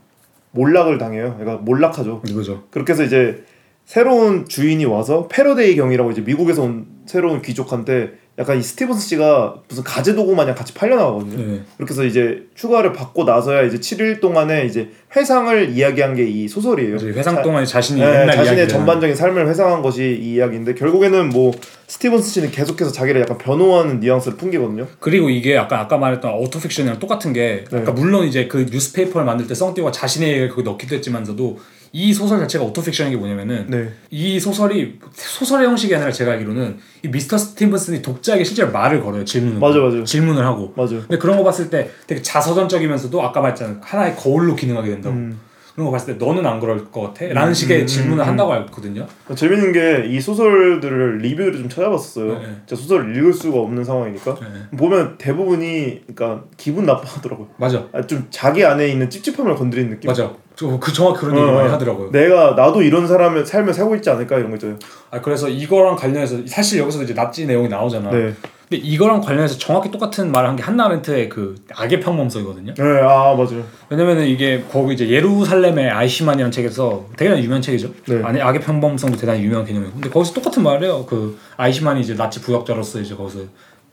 몰락을 당해요. 그러니까 몰락하죠. 이거죠. 그렇게 해서 이제 새로운 주인이 와서 패러데이 경이라고 이제 미국에서 온 새로운 귀족한테 약간 이 스티븐스 씨가 무슨 가재도구 마냥 같이 팔려나가거든요. 네. 그렇게 해서 이제 휴가를 받고 나서야 이제 7일 동안에 이제 회상을 이야기한 게 이 소설이에요. 회상 동안에 자신이 네, 자신의 전반적인 삶을 회상한 것이 이 이야기인데 결국에는 뭐 스티븐스 씨는 계속해서 자기를 약간 변호하는 뉘앙스를 풍기거든요. 그리고 이게 약간 아까 말했던 오토픽션이랑 똑같은 게 네. 그러니까 물론 이제 그 뉴스페이퍼를 만들 때 성티우가 자신의 얘기를 거기 넣기도 했지만서도 이 소설 자체가 오토픽션인 게 뭐냐면은 네. 이 소설이 소설의 형식이 아니라 제가 알기로는 이 미스터 스티븐슨이 독자에게 실제로 말을 걸어요. 질문을 맞아. 질문을 하고 맞아. 근데 그런 거 봤을 때 되게 자서전적이면서도 아까 말했잖아요. 하나의 거울로 기능하게 된다고 그런 거 봤을 때 너는 안 그럴 것 같아? 라는 식의 질문을 한다고 알거든요. 재밌는 게 이 소설들을 리뷰를 좀 찾아봤었어요. 네. 제가 소설을 읽을 수가 없는 상황이니까 네. 보면 대부분이 그러니까 기분 나빠하더라고요. 맞아. 아, 좀 자기 안에 있는 찝찝함을 건드리는 느낌. 맞아. 그 정확히 그런 얘기 많이 하더라고요. 내가 나도 이런 사람의 삶을 살고 있지 않을까 이런 거 있잖아요. 아 그래서 이거랑 관련해서 사실 여기서 이제 납치 내용이 나오잖아. 네. 근데 이거랑 관련해서 정확히 똑같은 말을 한 게 한나 아렌트의 그 악의 평범성이거든요. 네, 아 맞아요. 왜냐면은 이게 거기 이제 예루살렘의 아이시만이라는 책에서 되게 유명한 책이죠. 네. 아니 악의 평범성도 대단히 유명한 개념이고, 근데 거기서 똑같은 말이에요. 그 아이시만이 이제 나치 부역자로서 이제 거기서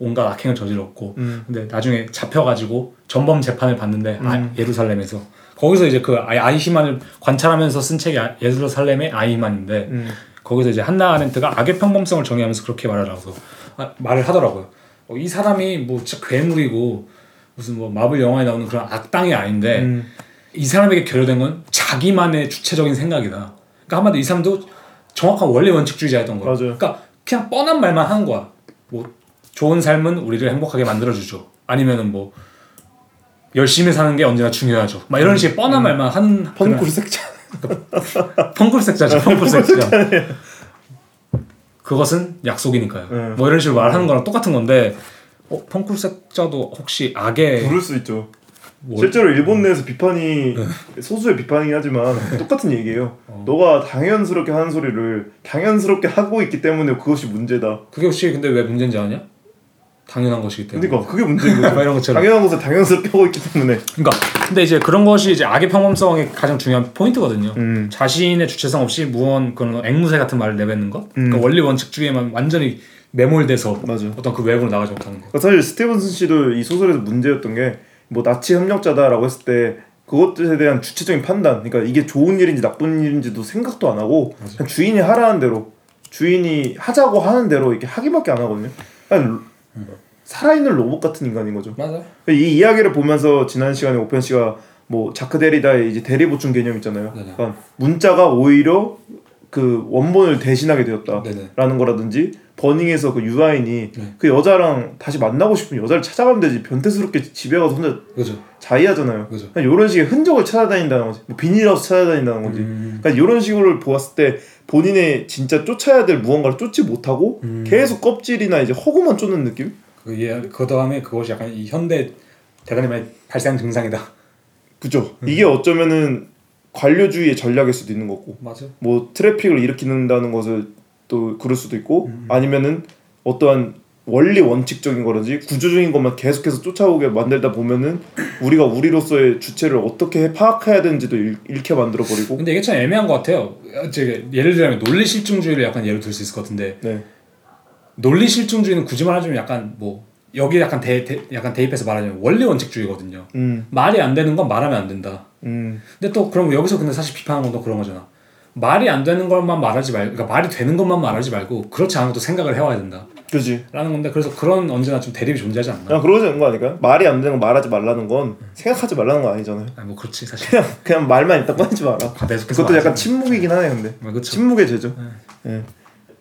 온갖 악행을 저질렀고, 근데 나중에 잡혀가지고 전범 재판을 받는데 예루살렘에서. 거기서 이제 그 아이히만을 관찰하면서 쓴 책이 예루살렘의 아이히만인데 거기서 이제 한나 아렌트가 악의 평범성을 정의하면서 그렇게 말을 하더라고요. 이 사람이 뭐 진짜 괴물이고 무슨 뭐 마블 영화에 나오는 그런 악당이 아닌데 이 사람에게 결여된 건 자기만의 주체적인 생각이다. 그러니까 한마디로 이 사람도 정확한 원리 원칙주의자였던 거야. 맞아요. 그러니까 그냥 뻔한 말만 한 거야. 뭐 좋은 삶은 우리를 행복하게 만들어주죠. 아니면은 뭐 열심히 사는 게 언제나 중요하죠. 막 이런 식의 뻔한 말만 한 펑쿨색자. 펑쿨색자죠. 펑쿨색자. 그것은 약속이니까요. 뭐 이런 식으로 말하는 거랑 똑같은 건데 펑쿨색자도 혹시 악에 부를 수 있죠. 뭐... 실제로 일본 내에서 비판이 소수의 비판이긴 하지만 똑같은 얘기예요. 너가 당연스럽게 하는 소리를 당연스럽게 하고 있기 때문에 그것이 문제다. 그게 혹시 근데 왜 문제인지 아냐? 당연한 것이기 때문에. 그러니까 그게 문제인 거죠. 이런 것처럼 당연한 것을 당연스럽게 하고 있기 때문에. 그러니까 근데 이제 그런 것이 이제 악의 평범성의 가장 중요한 포인트거든요. 자신의 주체성 없이 무언 그런 앵무새 같은 말을 내뱉는 것. 그러니까 원리 원칙주의에만 완전히 매몰돼서 맞아. 어떤 그 외부로 나가지 못하는 거. 사실 스티븐슨 씨도 이 소설에서 문제였던 게 뭐 나치 협력자다라고 했을 때 그것들에 대한 주체적인 판단. 그러니까 이게 좋은 일인지 나쁜 일인지도 생각도 안 하고 그냥 주인이 하라는 대로 주인이 하자고 하는 대로 이렇게 하기밖에 안 하거든요. 그러니까 살아있는 로봇 같은 인간인 거죠. 맞아. 이 이야기를 보면서 지난 시간에 오편 씨가 뭐 자크 데리다의 이제 대리 보충 개념 있잖아요. 네네. 그러니까 문자가 오히려 그 원본을 대신하게 되었다라는 네네. 거라든지 버닝에서 그 유아인이 네. 그 여자랑 다시 만나고 싶은 여자를 찾아가면 되지 변태스럽게 집에 가서 혼자 그죠. 자의하잖아요. 그죠. 이런 식의 흔적을 찾아다닌다는 거지. 뭐 비닐하우스 찾아다닌다는 거지. 그러니까 이런 식으로 보았을 때 본인의 진짜 쫓아야 될 무언가를 쫓지 못하고 계속 껍질이나 이제 허구만 쫓는 느낌? 그 다음에 그것이 약간 이 현대 대단히 많이 발생한 증상이다. 그죠. 이게 어쩌면은 관료주의의 전략일 수도 있는 거고. 맞아. 뭐 트래픽을 일으킨다는 것을 또 그럴 수도 있고 아니면은 어떠한 원리 원칙적인 거라든지 구조적인 것만 계속해서 쫓아오게 만들다 보면은 우리가 우리로서의 주체를 어떻게 파악해야 되는지도 잃게 만들어 버리고. 근데 이게 참 애매한 것 같아요. 예를 들면 논리 실증주의를 약간 예로 들 수 있을 것 같은데. 네. 논리 실증주의는 굳이 말하자면 약간 뭐 여기에 약간 약간 대입해서 말하자면 원리 원칙주의거든요. 말이 안 되는 건 말하면 안 된다. 근데 또 그럼 여기서 근데 사실 비판하는 것도 그런 거잖아. 말이 안 되는 것만 말하지 말고, 그러니까 말이 되는 것만 말하지 말고 그렇지 않은 것도 생각을 해와야 된다. 그지. 라는 건데 그래서 그런 언제나 좀 대립이 존재하지 않나. 그냥 그러고 있는 거 아닐까요? 말이 안 되는 거 말하지 말라는 건 생각하지 말라는 거 아니잖아요. 아, 뭐 그렇지 사실. 그냥 말만 일단 꺼내지 마라. 아, 그것도 약간 침묵이긴 하네 근데. 아, 그렇죠. 침묵의 제죠. 예. 네.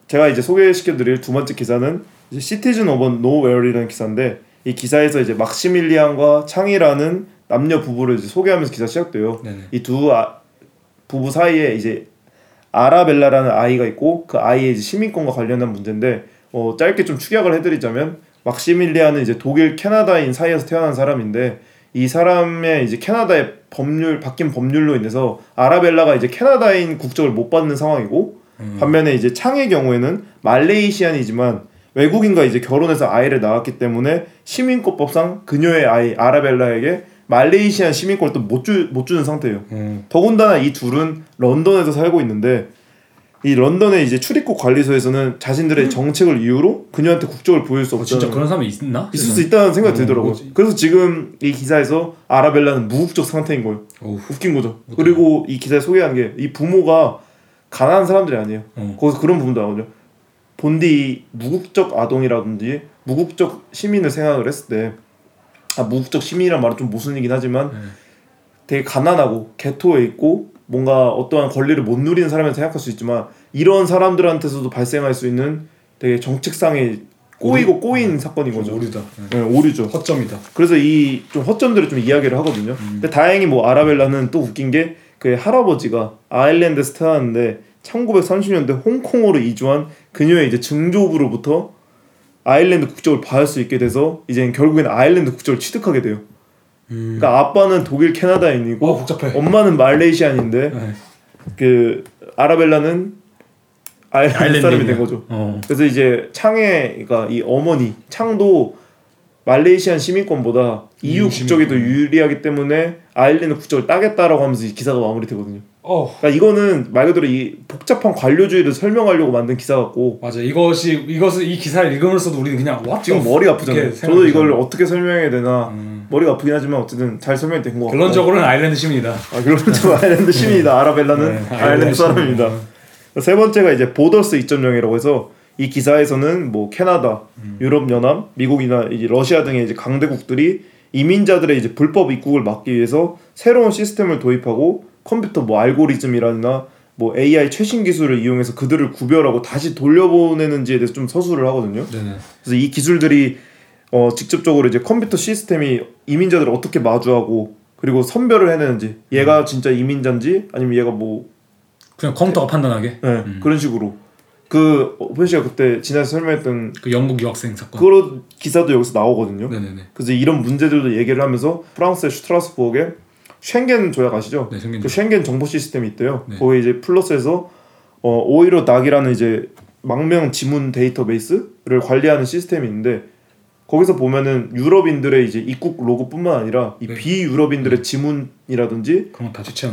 제가 이제 소개시켜드릴 두 번째 기사는 이제 시티즌 오브 노웨어라는 기사인데 이 기사에서 이제 막시밀리안과 창이라는 남녀 부부를 이제 소개하면서 기사 시작돼요. 이 두 부부 사이에 이제 아라벨라라는 아이가 있고 그 아이의 이제 시민권과 관련한 문제인데 짧게 좀 축약을 해드리자면 막시밀리안은 이제 독일 캐나다인 사이에서 태어난 사람인데 이 사람의 이제 캐나다의 바뀐 법률로 인해서 아라벨라가 이제 캐나다인 국적을 못 받는 상황이고 반면에 이제 창의 경우에는 말레이시안이지만 외국인과 이제 결혼해서 아이를 낳았기 때문에 시민권법상 그녀의 아이 아라벨라에게 말레이시안 시민권을 또 못 주는 상태예요. 더군다나 이 둘은 런던에서 살고 있는데 이 런던의 이제 출입국 관리소에서는 자신들의 정책을 이유로 그녀한테 국적을 보일 수 없다는 진짜 그런 사람이 있나? 있을 수 있다는 생각이 들더라고요. 그래서 지금 이 기사에서 아라벨라는 무국적 상태인 거예요. 오우. 웃긴 거죠. 어떡해. 그리고 이 기사에 소개한 게 이 부모가 가난한 사람들이 아니에요. 거기서 그런 부분도 나오죠. 본디 무국적 아동이라든지 무국적 시민을 생각을 했을 때 무국적 시민이란 말은 좀 모순이긴 하지만 되게 가난하고 개토에 있고 뭔가 어떠한 권리를 못 누리는 사람이라고 생각할 수 있지만 이런 사람들한테서도 발생할 수 있는 되게 정책상의 꼬이고 꼬인 사건인 거죠. 오류다. 네, 오류죠. 허점이다. 그래서 이 좀 허점들을 좀 이야기를 하거든요. 근데 다행히 뭐 아라벨라는 또 웃긴 게 그 할아버지가 아일랜드에서 태어났는데 1930년대 홍콩으로 이주한 그녀의 이제 증조부로부터 아일랜드 국적을 받을 수 있게 돼서 이제 결국엔 아일랜드 국적을 취득하게 돼요. 그러니까 아빠는 독일 캐나다인이고 엄마는 말레이시안인데 그 아라벨라는 아일랜드 사람이 된 거죠. 그래서 이제 창의가 이 어머니 창도 말레이시안 시민권보다 EU 국적이 더 유리하기 때문에 아일랜드 국적을 따겠다라고 하면서 이 기사가 마무리되거든요. 그러니까 이거는 말 그대로 이 복잡한 관료주의를 설명하려고 만든 기사 같고. 맞아. 이것을 이 기사를 읽으면서도 우리는 그냥 와 지금 머리가 아프잖아요. 저도 이걸 어떻게 설명해야 되나 머리가 아프긴 하지만 어쨌든 잘 설명이 된 것 같고. 결론적으로는 아일랜드 시민이다. 결론적으로 아일랜드 시민이다. 아라벨라는 네, 아일랜드 사람입니다. 세 번째가 이제 보더스 2.0이라고 해서 이 기사에서는 뭐 캐나다, 유럽 연합, 미국이나 이제 러시아 등의 이제 강대국들이 이민자들의 이제 불법 입국을 막기 위해서 새로운 시스템을 도입하고 컴퓨터 뭐 알고리즘이라나 뭐 AI 최신 기술을 이용해서 그들을 구별하고 다시 돌려보내는지에 대해서 좀 서술을 하거든요. 네네. 그래서 이 기술들이 직접적으로 이제 컴퓨터 시스템이 이민자들을 어떻게 마주하고 그리고 선별을 해내는지 얘가 진짜 이민자인지 아니면 얘가 뭐 그냥 컴퓨터가 판단하게. 네, 그런 식으로. 그 오편 씨가 그때 지난해 설명했던 그 영국 유학생 사건 그런 기사도 여기서 나오거든요. 네네네. 그래서 이런 문제들도 얘기를 하면서 프랑스의 슈트라스부르에 쉔겐 조약 아시죠? 네, 그 쉔겐 정보 시스템이 있대요. 네. 거기 이제 플러스에서 오히려 낙이라는 이제 망명 지문 데이터베이스를 관리하는 시스템이 있는데 거기서 보면은 유럽인들의 이제 입국 로고뿐만 아니라 이 비유럽인들의 지문이라든지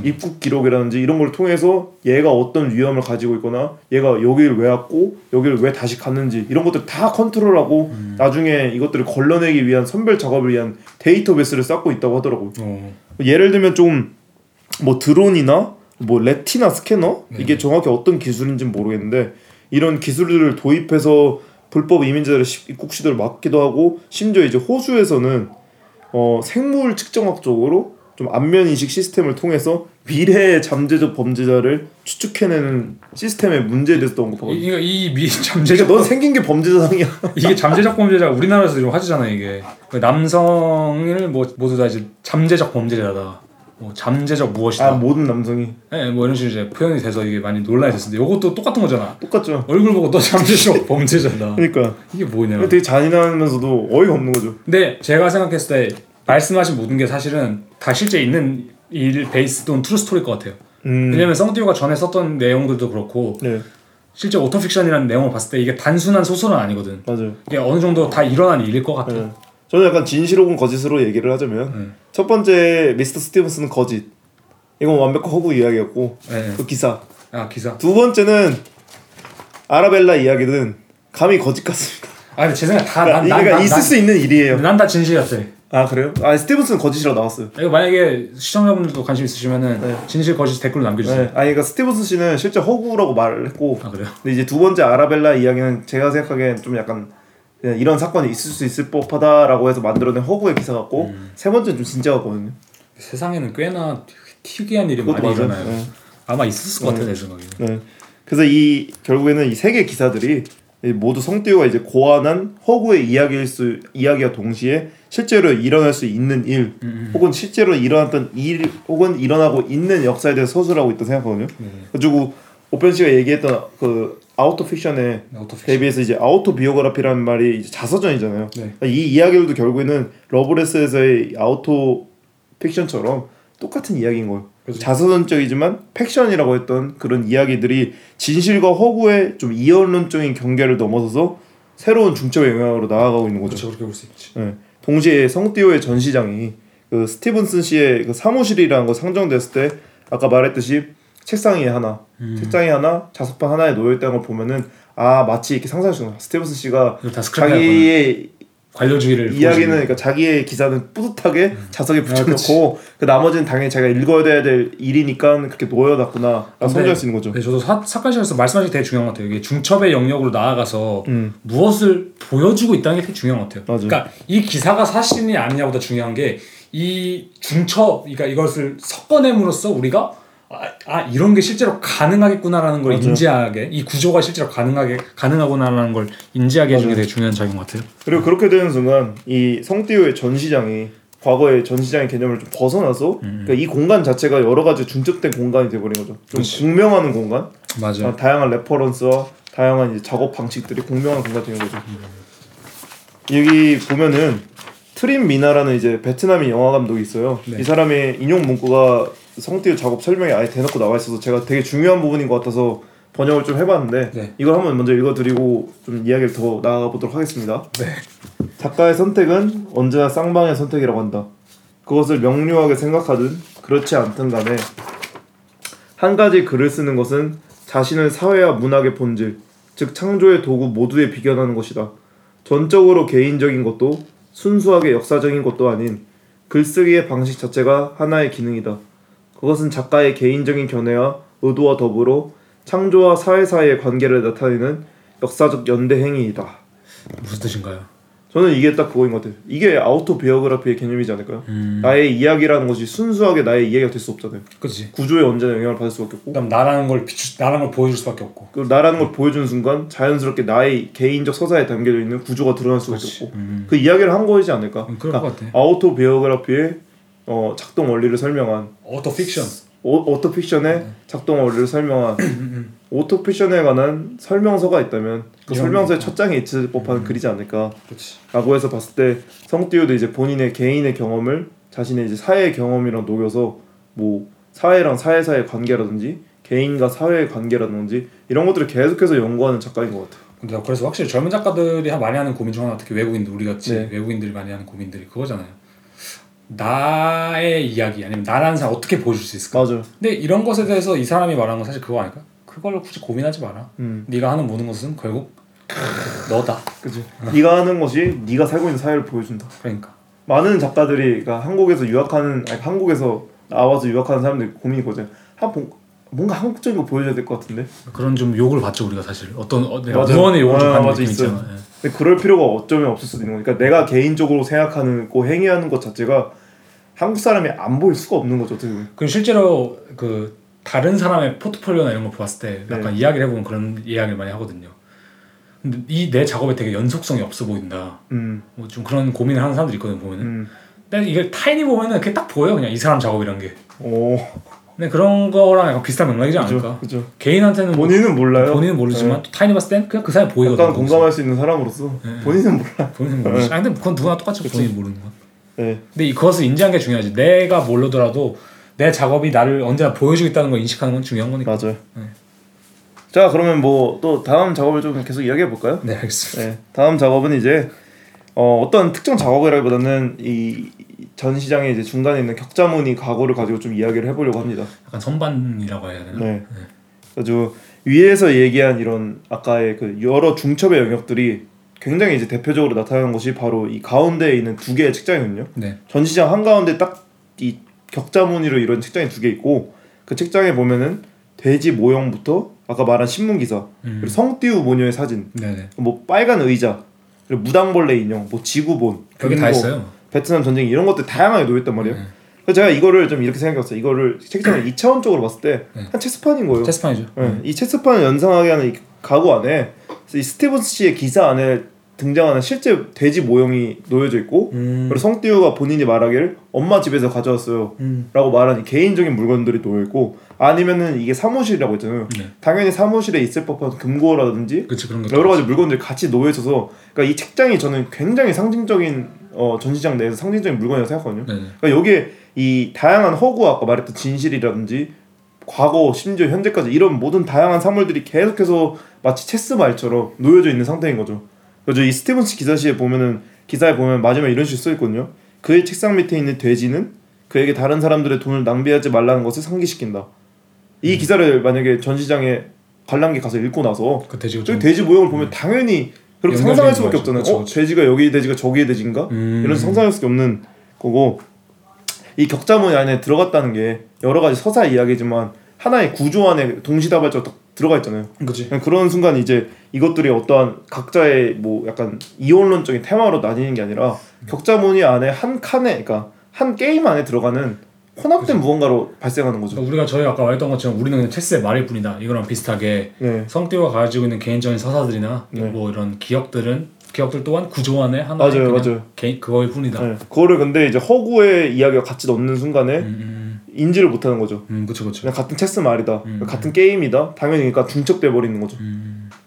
입국 기록이라든지 이런 걸 통해서 얘가 어떤 위험을 가지고 있거나 얘가 여기를 왜 왔고 여기를 왜 다시 갔는지 이런 것들 다 컨트롤하고 나중에 이것들을 걸러내기 위한 선별 작업을 위한 데이터베이스를 쌓고 있다고 하더라고요. 예를 들면 좀 뭐 드론이나 뭐 레티나 스캐너 이게 정확히 어떤 기술인지는 모르겠는데 이런 기술들을 도입해서 불법 이민자들의 입국 시도를 막기도 하고 심지어 이제 호주에서는 생물 측정학적으로 좀 안면 인식 시스템을 통해서 미래의 잠재적 범죄자를 추측해내는 시스템의 문제에 대해서 언급하고 있어요. 잠재적 그러니까 넌 생긴 게 범죄자상이야. 이게 잠재적 범죄자가 우리나라에서 좀 화제잖아 이게. 남성을 뭐 모두 다 이제 잠재적 범죄자다. 뭐 잠재적 무엇이다. 아 모든 남성이. 네, 뭐 이런 식으로 이제 표현이 돼서 이게 많이 논란이 됐었는데 이것도 똑같은 거잖아. 똑같죠. 얼굴 보고 너 잠재적 범죄자다. 그러니까 이게 뭐냐. 되게 잔인하면서도 어이가 없는 거죠. 근데 제가 생각했을 때 말씀하신 모든 게 사실은 다 실제 있는 일 베이스드 온 트루 스토리일 것 같아요. 왜냐면 성티우가 전에 썼던 내용들도 그렇고 실제 오토픽션이라는 내용을 봤을 때 이게 단순한 소설은 아니거든. 맞아요. 이게 어느 정도 다 일어난 일일 것 같아요. 저는 약간 진실 혹은 거짓으로 얘기를 하자면 첫 번째 미스터 스티븐스는 거짓. 이건 완벽한 허구 이야기였고 그 기사. 아 기사. 두 번째는 아라벨라 이야기는 감히 거짓 같습니다. 아 근데 제 생각 다 난 있을 수 있는 일이에요. 난 다 진실이었어요. 아 그래요? 아 스티븐스는 거짓이라고 나왔어요. 이거 만약에 시청자분들도 관심 있으시면은 진실 거짓 댓글로 남겨주세요. 아 그러니까 스티븐스 씨는 실제 허구라고 말했고. 아 그래요? 근데 이제 두 번째 아라벨라 이야기는 제가 생각하기엔 좀 약간 이런 사건이 있을 수 있을 법하다라고 해서 만들어낸 허구의 기사 같고 세 번째는 좀 진짜 같거든요. 세상에는 꽤나 특이한 일이 많이 일어나요. 아마 있었을 것 같아요 내 생각에. 그래서 이 결국에는 이 세 개의 기사들이 모두 성티우가 이제 고안한 허구의 이야기와 동시에 실제로 일어날 수 있는 일 혹은 실제로 일어났던 일 혹은 일어나고 있는 역사에 대해서 서술하고 있다고 생각하거든요. 그리고 오편 씨가 얘기했던 그 아우토 픽션에 대비해서 이제 아우토 비오그래피라는 말이 이제 자서전이잖아요. 이 이야기들도 결국에는 러브레스에서의 아우토 픽션처럼 똑같은 이야기인 거예요. 그치. 자서전적이지만 팩션이라고 했던 그런 이야기들이 진실과 허구의 좀 이원론적인 경계를 넘어서서 새로운 중첩의 영향으로 나아가고 있는 거죠. 그렇죠, 그렇게 볼 수 있지. 동시에 성티오의 전시장이 그 스티븐슨 씨의 그 사무실이라는 거 상정됐을 때 아까 말했듯이 책상 위에 하나, 책장에 하나, 자석판 하나에 놓여있다는 걸 보면은 아 마치 이렇게 상상할 수 있는 스티븐슨 씨가 자기의 관료주의를 이야기는 그러니까 자기의 기사는 뿌듯하게 자석에 붙여놓고 그 나머지는 당연히 자기가 읽어야 될 일이니까 그렇게 놓여놨구나 성취할 수 있는 거죠. 네, 저도 사카시에서 말씀하신 게 되게 중요한 것 같아요. 이게 중첩의 영역으로 나아가서 무엇을 보여주고 있다는 게 되게 중요한 것 같아요. 맞아요. 그러니까 이 기사가 사실이냐 아니냐보다 중요한 게 이 중첩, 그러니까 이것을 섞어냄으로써 우리가 이런 게 실제로 가능하겠구나라는 걸 인지하게 이 구조가 실제로 가능하구나라는 걸 인지하게 해주는 게 되게 중요한 작용 같아요. 그리고 그렇게 되는 순간 이 성티우의 전시장이 과거의 전시장의 개념을 좀 벗어나서 그러니까 이 공간 자체가 여러 가지 중첩된 공간이 돼버린 거죠. 좀 공명하는 공간. 맞아요. 다양한 레퍼런스와 다양한 이제 작업 방식들이 공명하는 공간이 되는 거죠. 여기 보면은 트림 미나라는 이제 베트남인 영화 감독이 있어요. 이 사람의 인용 문구가 성티우 작업 설명이 아예 대놓고 나와 있어서 제가 되게 중요한 부분인 것 같아서 번역을 좀 해봤는데 이걸 한번 먼저 읽어드리고 좀 이야기를 더 나아가보도록 하겠습니다. 작가의 선택은 언제나 쌍방의 선택이라고 한다. 그것을 명료하게 생각하든 그렇지 않든 간에 한 가지 글을 쓰는 것은 자신을 사회와 문학의 본질, 즉 창조의 도구 모두에 비견하는 것이다. 전적으로 개인적인 것도 순수하게 역사적인 것도 아닌 글쓰기의 방식 자체가 하나의 기능이다. 그것은 작가의 개인적인 견해와 의도와 더불어 창조와 사회 사이의 관계를 나타내는 역사적 연대 행위이다. 무슨 뜻인가요? 저는 이게 딱 그거인 것 같아요. 이게 아우토바이오그래피의 개념이지 않을까요? 나의 이야기라는 것이 순수하게 나의 이야기가 될 수 없잖아요. 그치. 구조에 언제나 영향을 받을 수밖에 없고 그럼 나라는 걸 보여줄 수밖에 없고 그 나라는 걸 보여주는 순간 자연스럽게 나의 개인적 서사에 담겨져 있는 구조가 드러날 수밖에 없고 그 이야기를 한 거이지 않을까? 그럴 것 같아. 아우토바이오그래피의 작동 원리를 설명한 오토픽션 오토픽션의 작동 원리를 설명한 오토픽션에 관한 설명서가 있다면 그 설명서의 첫 장에 있을 법한 글이지 않을까 라고 해서 봤을 때 성티우도 이제 본인의 개인의 경험을 자신의 이제 사회의 경험이랑 녹여서 뭐 사회랑 사회 사이의 관계라든지 개인과 사회의 관계라든지 이런 것들을 계속해서 연구하는 작가인 것 같아요. 근데 그래서 확실히 젊은 작가들이 많이 하는 고민 중 하나, 특히 외국인들, 우리같이 네. 외국인들이 많이 하는 고민들이 그거잖아요. 나의 이야기 아니면 나라는 사람 어떻게 보여줄 수 있을까. 맞아요. 근데 이런 것에 대해서 이 사람이 말하는 건 사실 그거 아닐까? 그걸 굳이 고민하지 마라. 네가 하는 모든 것은 결국 너다. 그치. 네가 하는 것이 네가 살고 있는 사회를 보여준다. 그러니까 많은 작가들이, 그러니까 한국에서 유학하는, 아니 한국에서 나와서 유학하는 사람들이 고민이 거든. 뭔가 한국적인 거 보여줘야 될 것 같은데. 그런 좀 욕을 받죠 우리가 사실. 어떤 무언의 욕을 받는 느낌 있잖아. 예. 근데 그럴 필요가 어쩌면 없을 수도 있는 거니까. 그러니까 내가 개인적으로 생각하는 거, 행위하는 것 자체가 한국 사람이 안 보일 수가 없는 거죠. 그럼 실제로 그 다른 사람의 포트폴리오나 이런 거 보았을 때 약간 네. 이야기를 해보면 그런 이야기를 많이 하거든요. 근데 이 내 작업에 되게 연속성이 없어 보인다. 뭐 좀 그런 고민을 하는 사람들이 있거든 보면은. 근데 이게 타인이 보면은 그게 딱 보여 그냥 이 사람 작업이란 게. 오. 근데 그런 거랑 약간 비슷한 맥락이지 않을까? 그죠. 개인한테는 본인은 몰라요. 본인은 모르지만 네. 또 타인이 봤을 땐 그냥 그 사람이 보이거든. 약간 공감할 수 있는 사람으로서 네. 본인은 몰라. 본인은 모르지. 네. 아니 근데 그건 누구나 똑같이 그치. 본인이 모르는 거야. 네. 근데 그것을 인지한 게 중요하지. 내가 모르더라도 내 작업이 나를 언제나 보여주겠다는 걸 인식하는 건 중요한 거니까. 맞아요. 네. 자 그러면 뭐 또 다음 작업을 좀 계속 이야기해 볼까요? 네 알겠습니다. 네. 다음 작업은 이제 어떤 특정 작업이라기보다는 이 전시장의 이제 중간에 있는 격자무늬 가구를 가지고 좀 이야기를 해보려고 합니다. 약간 선반이라고 해야 되나? 네. 네. 아주 위에서 얘기한 이런 아까의 그 여러 중첩의 영역들이 굉장히 이제 대표적으로 나타나는 것이 바로 이 가운데에 있는 두 개의 책장이거든요. 네. 전시장 한 가운데 딱 이 격자무늬로 이런 책장이 두 개 있고, 그 책장에 보면은 돼지 모형부터 아까 말한 신문 기사, 그리고 성띠우 모녀의 사진, 네네. 뭐 빨간 의자, 그리고 무당벌레 인형, 뭐 지구본, 그게 다 있어요. 베트남 전쟁 이런 것들 다양하게 놓였단 말이에요. 네. 그래서 제가 이거를 좀 이렇게 생각했어요. 이거를 책장을 2차원적으로 봤을 때 한 네. 체스판인 거예요. 체스판이죠. 네. 이 체스판을 연상하게 하는 이 가구 안에 이 스티븐스 씨의 기사 안에 등장하는 실제 돼지 모형이 놓여져 있고, 그리고 성띠우가 본인이 말하기를 엄마 집에서 가져왔어요 라고 말하는 개인적인 물건들이 놓여있고, 아니면은 이게 사무실이라고 했잖아요. 네. 당연히 사무실에 있을 법한 금고라든지 그치, 그런 여러 가지 물건들이 같이 놓여있어서, 그러니까 이 책장이 저는 굉장히 상징적인 전시장 내에서 상징적인 물건이라고 생각하거든요. 네네. 그러니까 여기에 이 다양한 허구와 아까 말했던 진실이라든지 과거 심지어 현재까지 이런 모든 다양한 사물들이 계속해서 마치 체스 말처럼 놓여져 있는 상태인 거죠. 그래서 이 스티븐스 기사시에 보면은, 기사에 보면 마지막에 이런 식으로 써있거든요. 그의 책상 밑에 있는 돼지는 그에게 다른 사람들의 돈을 낭비하지 말라는 것을 상기시킨다. 이 기사를 만약에 전시장에 관람객 가서 읽고 나서 그 돼지 모형을 보면 당연히 그렇게 상상할 수밖에 없잖아요. 그쵸, 그쵸. 돼지가 여기에 돼지가 저기에 돼지인가? 이런 상상할 수밖에 없는 거고, 이 격자무늬 안에 들어갔다는 게 여러 가지 서사 이야기지만 하나의 구조 안에 동시다발적으로 딱 들어가 있잖아요. 그치. 그런 순간 이제 이것들이 어떠한 각자의 뭐 약간 이원론적인 테마로 나뉘는 게 아니라 격자무늬 안에 한 칸에, 그러니까 한 게임 안에 들어가는 혼합된 그치. 무언가로 발생하는 거죠. 그러니까 우리가 저희 아까 말했던 것처럼 우리는 그냥 체스의 말일 뿐이다. 이거랑 비슷하게 네. 성띠우가 가지고 있는 개인적인 서사들이나 네. 뭐 이런 기억들 또한 구조 안에 하나의 맞아요. 개인 그거일 뿐이다. 네. 그거를 근데 이제 허구의 이야기가 같이 넣는 순간에 인지를 못하는 거죠. 그렇죠. 같은 체스 말이다. 같은 게임이다. 당연히 그러니까 중첩돼 버리는 거죠.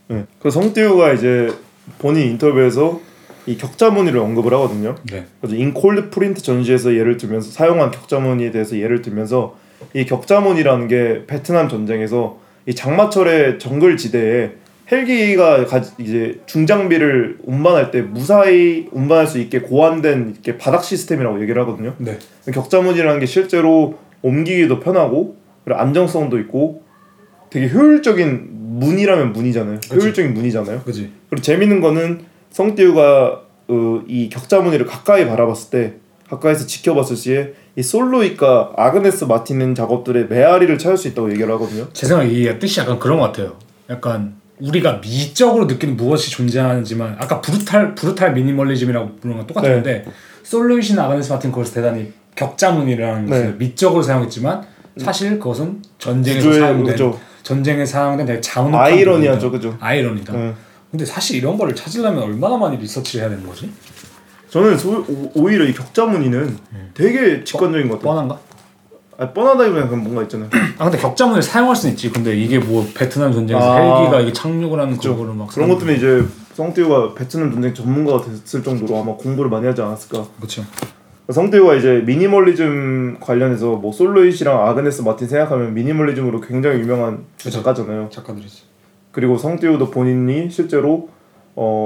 네. 그래서 성띠우가 이제 본인 인터뷰에서 이 격자무늬를 언급을 하거든요. 네. 그래서 인콜드 프린트 전시에서 예를 들면서 사용한 격자무늬에 대해서 예를 들면서, 이 격자무늬라는 게 베트남 전쟁에서 이 장마철의 정글 지대에 헬기가 이제 중장비를 운반할 때 무사히 운반할 수 있게 고안된 이렇게 바닥 시스템이라고 얘기를 하거든요. 네. 격자무늬라는 게 실제로 옮기기도 편하고 그리고 안정성도 있고 되게 효율적인 무늬라면 무늬잖아요. 그치. 효율적인 무늬잖아요. 그치. 그리고 재밌는 거는 성띠우가 이 격자무늬를 가까이 바라봤을 때, 가까이서 지켜봤을 시에 이 솔로이과 아그네스 마틴 작업들의 메아리를 찾을 수 있다고 얘기를 하거든요. 제 생각에 이 뜻이 약간 그런 것 같아요. 약간 우리가 미적으로 느끼는 무엇이 존재하는지만, 아까 브루탈 미니멀리즘이라고 부르는 건 똑같은데 네. 솔로이시나 아그네스 마틴 거기서 대단히 격자무늬라는 것을 네. 미적으로 사용했지만 사실 그것은 전쟁에서 사용된 그렇죠. 전쟁에 사용된 되게 잔혹한 아이러니하죠. 그죠. 아이러니다. 네. 근데 사실 이런 거를 찾으려면 얼마나 많이 리서치를 해야 되는 거지? 저는 오히려 이 격자무늬는 되게 직관적인 것 같아요. 뻔한가? 아니 뻔하다기보다는 그냥 뭔가 있잖아요. 아 근데 격자무늬를 사용할 수는 있지. 근데 이게 뭐 베트남 전쟁에서 헬기가 이게 착륙을 하는 그거를 막 그런 것 때문에 이제 성띠우가 베트남 전쟁 전문가가 됐을 정도로 아마 공부를 많이 하지 않았을까. 그렇죠. 성띠우가 이제 미니멀리즘 관련해서 뭐 솔로잇이랑 아그네스 마틴 생각하면 미니멀리즘으로 굉장히 유명한 작가잖아요. 작가들이지. 그리고 성띠우도 본인이 실제로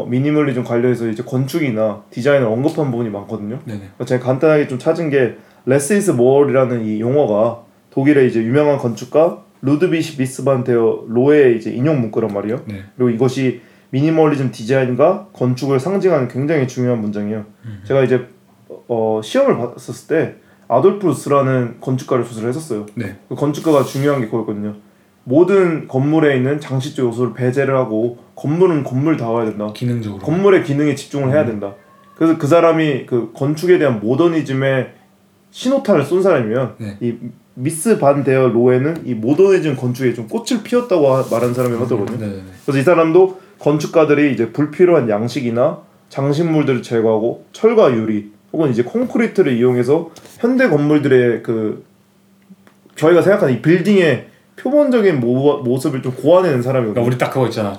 미니멀리즘 관련해서 이제 건축이나 디자인을 언급한 부분이 많거든요. 네네. 제가 간단하게 좀 찾은 게 less is more이라는 이 용어가 독일의 이제 유명한 건축가 루드비히 비스반테어 로의 이제 인용 문구란 말이에요. 네. 그리고 이것이 미니멀리즘 디자인과 건축을 상징하는 굉장히 중요한 문장이에요. 제가 이제 시험을 봤었을 때 아돌프 루스라는 건축가를 조사를 했었어요. 네. 그 건축가가 중요한 게 그거였거든요. 모든 건물에 있는 장식적 요소를 배제를 하고 건물은 건물다워야 된다. 기능적으로. 건물의 기능에 집중을 해야 된다. 그래서 그 사람이 그 건축에 대한 모더니즘의 신호탄을 쏜 사람이면 네. 이 미스 반 데어 로에는 이 모더니즘 건축에 좀 꽃을 피웠다고 말한 사람이 맞더군요. 네. 그래서 이 사람도 건축가들이 이제 불필요한 양식이나 장식물들을 제거하고 철과 유리 혹은 이제 콘크리트를 이용해서 현대 건물들의 그 저희가 생각하는 이 빌딩의 표본적인 모습을 좀 고안해낸 사람이거든요. 그러니까 우리 딱 그거 있잖아.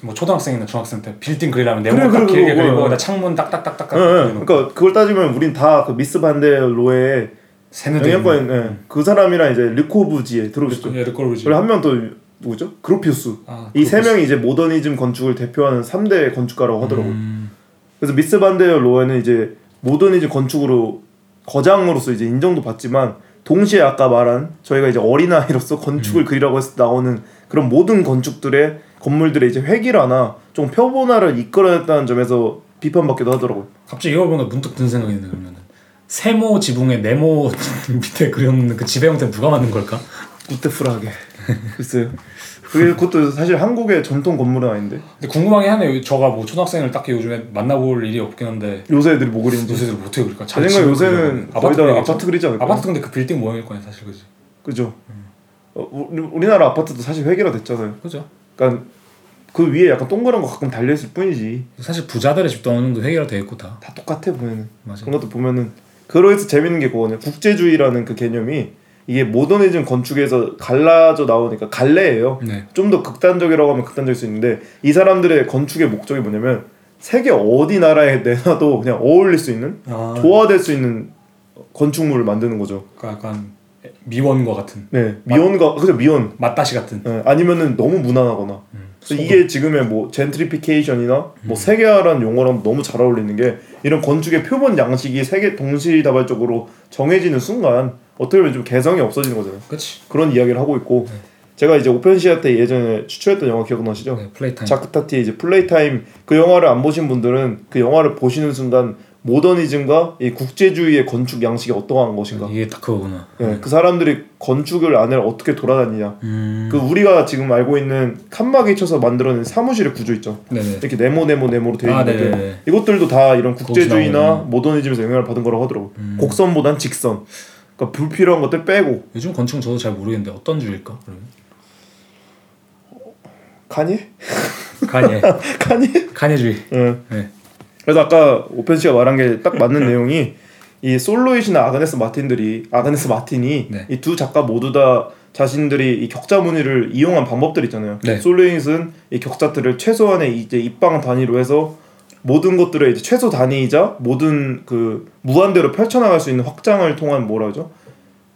뭐 초등학생이나 중학생 때 빌딩 그리려면 네모로 딱 길게 그리고 나 창문 딱딱딱딱 그리고. 그러니까 그걸 따지면 우린 다 그 미스 반 데어 로에 영향권 그 사람이랑 이제 르코부지에 들어오셨죠. 예, 르코부지. 그리고 한 명 더 누구죠? 그로피우스. 아, 이 세 명이 이제 모더니즘 건축을 대표하는 3대 건축가라고 하더라고요. 그래서 미스 반 데어 로에는 이제 모더니즘 건축으로 거장으로서 이제 인정도 받지만 동시에 아까 말한 저희가 이제 어린아이로서 건축을 그리라고 해서 나오는 그런 모든 건축들의 건물들의 이제 획일화나 좀 표본화를 이끌어냈다는 점에서 비판받기도 하더라고요. 갑자기 이거 보면 문득 든 생각이 드는데 그러면 세모 지붕에 네모 밑에 그려놓는 그 지배 형태는 누가 만든 걸까? 구태프라하게 글쎄요. 그것도 사실 한국의 전통 건물은 아닌데. 근데 궁금한 게 하네요. 저가 뭐 초등학생을 딱히 요즘에 만나볼 일이 없긴 한데. 요새 애들이 뭐 그리는지. 요새 애들이 못해 그러니까. 제 생각에 요새는 거의 다 아파트 그리지 않을까. 아파트 근데 그 빌딩 모양일 거 아니야 사실 그지. 그죠. 우리나라 아파트도 사실 획일화 됐잖아요. 그죠. 그러니까 그 위에 약간 동그란 거 가끔 달려있을 뿐이지. 사실 부자들의 집도 어느 정도 획일화 돼 있고 다. 다 똑같아 보면은. 맞아. 그런 것도 보면은 그러해서 재밌는 게 그거네요. 국제주의라는 그 개념이. 이게 모더니즘 건축에서 갈라져 나오니까 갈래예요. 네. 좀 더 극단적이라고 하면 극단적일 수 있는데 이 사람들의 건축의 목적이 뭐냐면 세계 어디 나라에 내놔도 그냥 어울릴 수 있는 조화될 수 있는 건축물을 만드는 거죠. 그러니까 약간 미원과 같은. 네, 미원과 그죠 미원. 맛다시 같은. 네, 아니면은 너무 무난하거나. 그래서 이게 지금의 뭐 젠트리피케이션이나 뭐 세계화라는 용어랑 너무 잘 어울리는 게 이런 건축의 표본 양식이 세계 동시다발적으로 정해지는 순간. 어떻게 보면 좀 개성이 없어지는 거잖아요. 그치. 그런 이야기를 하고 있고 네. 제가 이제 오펜시아 때 예전에 추천했던 영화 기억나시죠? 네, 플레이타임. 자크타티의 이제 플레이타임 그 영화를 안 보신 분들은 그 영화를 보시는 순간 모더니즘과 이 국제주의의 건축 양식이 어떠한 것인가 이게 딱 그거구나. 네, 그 사람들이 건축을 안을 어떻게 돌아다니냐. 그 우리가 지금 알고 있는 칸막이 쳐서 만들어낸 사무실의 구조 있죠. 네네. 이렇게 네모로 되어 있는 게 이것들도 다 이런 국제주의나 모더니즘에서 영향을 받은 거라고 하더라고요. 곡선보단 직선. 그러니까 불필요한 것들 빼고. 요즘 건축은 저도 잘 모르겠는데 어떤 주일까? 그러면 카니에 주의. 응. 네. 그래서 아까 오펜 씨가 말한 게 딱 맞는 내용이 이 솔로잇이나 아그네스 마틴이 네. 이 두 작가 모두 다 자신들이 이 격자 무늬를 이용한 방법들 있잖아요. 네. 솔로잇은 이 격자들을 최소한의 이제 입방 단위로 해서 모든 것들의 이제 최소 단위이자 모든 그 무한대로 펼쳐나갈 수 있는 확장을 통한 뭐라 하죠?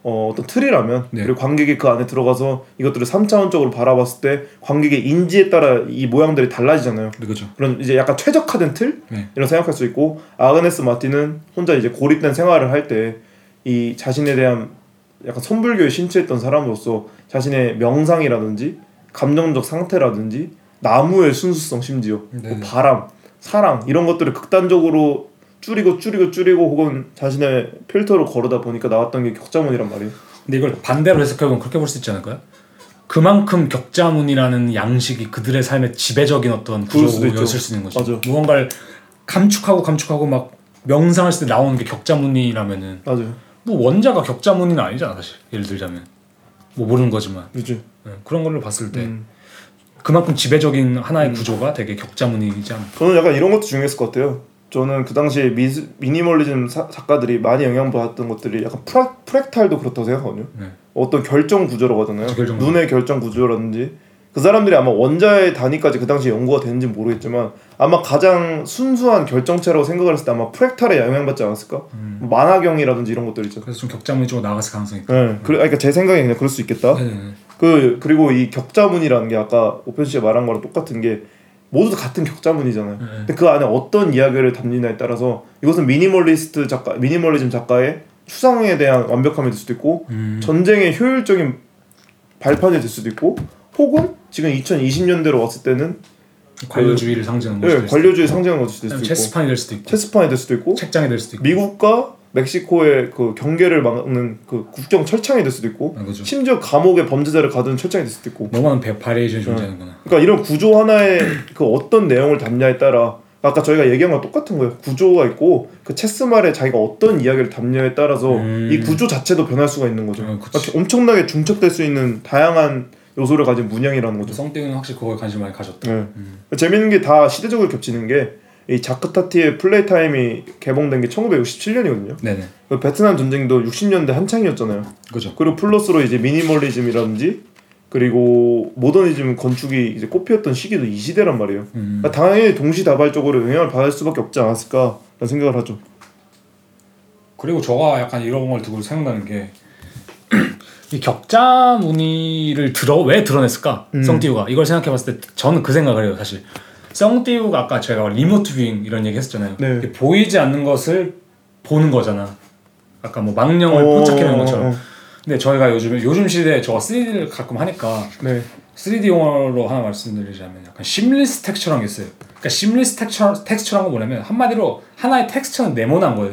어떤 틀이라면 네. 그리고 관객이 그 안에 들어가서 이것들을 3차원적으로 바라봤을 때 관객의 인지에 따라 이 모양들이 달라지잖아요. 그렇죠. 그런 이제 약간 최적화된 틀? 네. 이런 생각할 수 있고 아그네스 마틴은 혼자 이제 고립된 생활을 할 때 이 자신에 대한 약간 선불교에 심취했던 사람으로서 자신의 명상이라든지 감정적 상태라든지 나무의 순수성 심지어 뭐 바람 사랑 이런 것들을 극단적으로 줄이고 혹은 자신의 필터로 거르다 보니까 나왔던 게 격자무늬란 말이에요. 근데 이걸 반대로 해석해보면 그렇게 볼 수 있지 않을까요? 그만큼 격자무늬라는 양식이 그들의 삶의 지배적인 어떤 구조였을 수 있는 거죠. 맞아. 무언가를 감축하고 막 명상할 때 나오는 게 격자무늬라면은 맞아요. 뭐 원자가 격자무늬는 아니잖아 사실. 예를 들자면 뭐 모르는 거지만 그치. 그런 걸로 봤을 때 그만큼 지배적인 하나의 구조가 되게 격자무늬이지 않나. 저는 약간 이런 것도 중요했을 것 같아요. 저는 그 당시에 미니멀리즘 작가들이 많이 영향받았던 것들이 약간 프랙탈도 그렇다고 생각하거든요. 네. 어떤 결정 구조라고 하잖아요. 눈의 결정 구조라든지 그 사람들이 아마 원자의 단위까지 그 당시에 연구가 됐는지 모르겠지만 아마 가장 순수한 결정체라고 생각을 했을 때 아마 프랙탈에 영향받지 않았을까? 만화경이라든지 이런 것들 있죠. 그래서 좀 격자무늬 쪽으로 나갔을 가능성이 있다. 네. 그러니까 제 생각에 그냥 그럴 수 있겠다. 네. 그리고 이 격자문이라는 게 아까 오편 씨가 말한 거랑 똑같은 게 모두 같은 격자문이잖아요. 근데 그 안에 어떤 이야기를 담느냐에 따라서 이것은 미니멀리즘 작가의 추상에 대한 완벽함이 될 수도 있고 전쟁의 효율적인 발판이 될 수도 있고 혹은 지금 2020년대로 왔을 때는 관료주의를 상징하는 걸 수도 있고 관료주의 상징하는 걸 수도 있고 체스판이 될 수도 있고 책장이 될 수도 있고 미국과 멕시코의 그 경계를 막는 그 국경 철창이 될 수도 있고 그렇죠. 심지어 감옥에 범죄자를 가두는 철창이 될 수도 있고 너무 많은 바리에이션이 존재하는구나. 그러니까 이런 구조 하나의 그 어떤 내용을 담냐에 따라 아까 저희가 얘기한 거랑 똑같은 거예요. 구조가 있고 그 체스말에 자기가 어떤 이야기를 담냐에 따라서 이 구조 자체도 변할 수가 있는 거죠. 그러니까 엄청나게 중첩될 수 있는 다양한 요소를 가진 문양이라는 거죠. 성태우는 확실히 그거에 관심 많이 가졌다. 네. 재밌는 게 다 시대적으로 겹치는 게 이 자크 타티의 플레이타임이 개봉된 게 1967년이거든요. 네네. 그 베트남 전쟁도 60년대 한창이었잖아요. 그죠. 그리고 플러스로 이제 미니멀리즘이라든지 그리고 모더니즘 건축이 이제 꽃피었던 시기도 이 시대란 말이에요. 그러니까 당연히 동시다발적으로 영향을 받을 수밖에 없지 않았을까라는 생각을 하죠. 그리고 제가 약간 이런 걸 두고 생각나는 게 이 격자 무늬를 왜 드러냈을까? 성티우가 이걸 생각해봤을 때 저는 그 생각을 해요. 사실 성티우가 아까 제가 리모트 뷰잉 이런 얘기 했었잖아요. 네. 보이지 않는 것을 보는 거잖아. 아까 뭐 망령을 포착해낸 것처럼. 근데 저희가 요즘 시대에 저 3D를 가끔 하니까 네. 3D 용어로 하나 말씀드리자면 약간 심리스 텍스처라는 게 있어요. 그러니까 심리스 텍스처라는 건 뭐냐면 한마디로 하나의 텍스처는 네모난 거예요.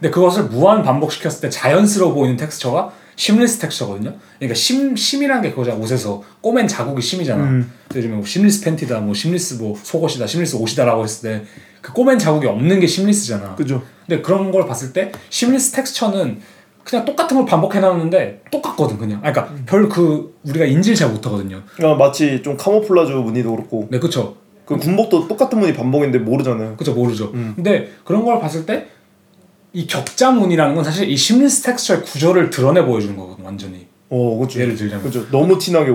근데 그것을 무한 반복시켰을 때 자연스러워 보이는 텍스처가 심리스 텍스처거든요. 그러니까 심이란 게 그거잖아. 옷에서 꼬맨 자국이 심이잖아. 예를 들면 심리스 팬티다, 뭐 심리스 뭐 속옷이다, 심리스 옷이다라고 했을 때 그 꼬맨 자국이 없는 게 심리스잖아. 그죠. 근데 그런 걸 봤을 때 심리스 텍스처는 그냥 똑같은 걸 반복해놨는데 똑같거든 그냥. 그러니까 별 우리가 인지를 잘 못하거든요. 마치 좀 카모플라주 무늬도 그렇고. 네, 그렇죠. 그 군복도 똑같은 무늬 반복인데 모르잖아요. 그렇죠, 모르죠. 근데 그런 걸 봤을 때 이 격자무늬라는 건 사실 이 심리스 텍스처의 구조를 드러내 보여주는 거거든 완전히. 그렇죠. 예를 들자면. 그렇죠. 너무 티나게.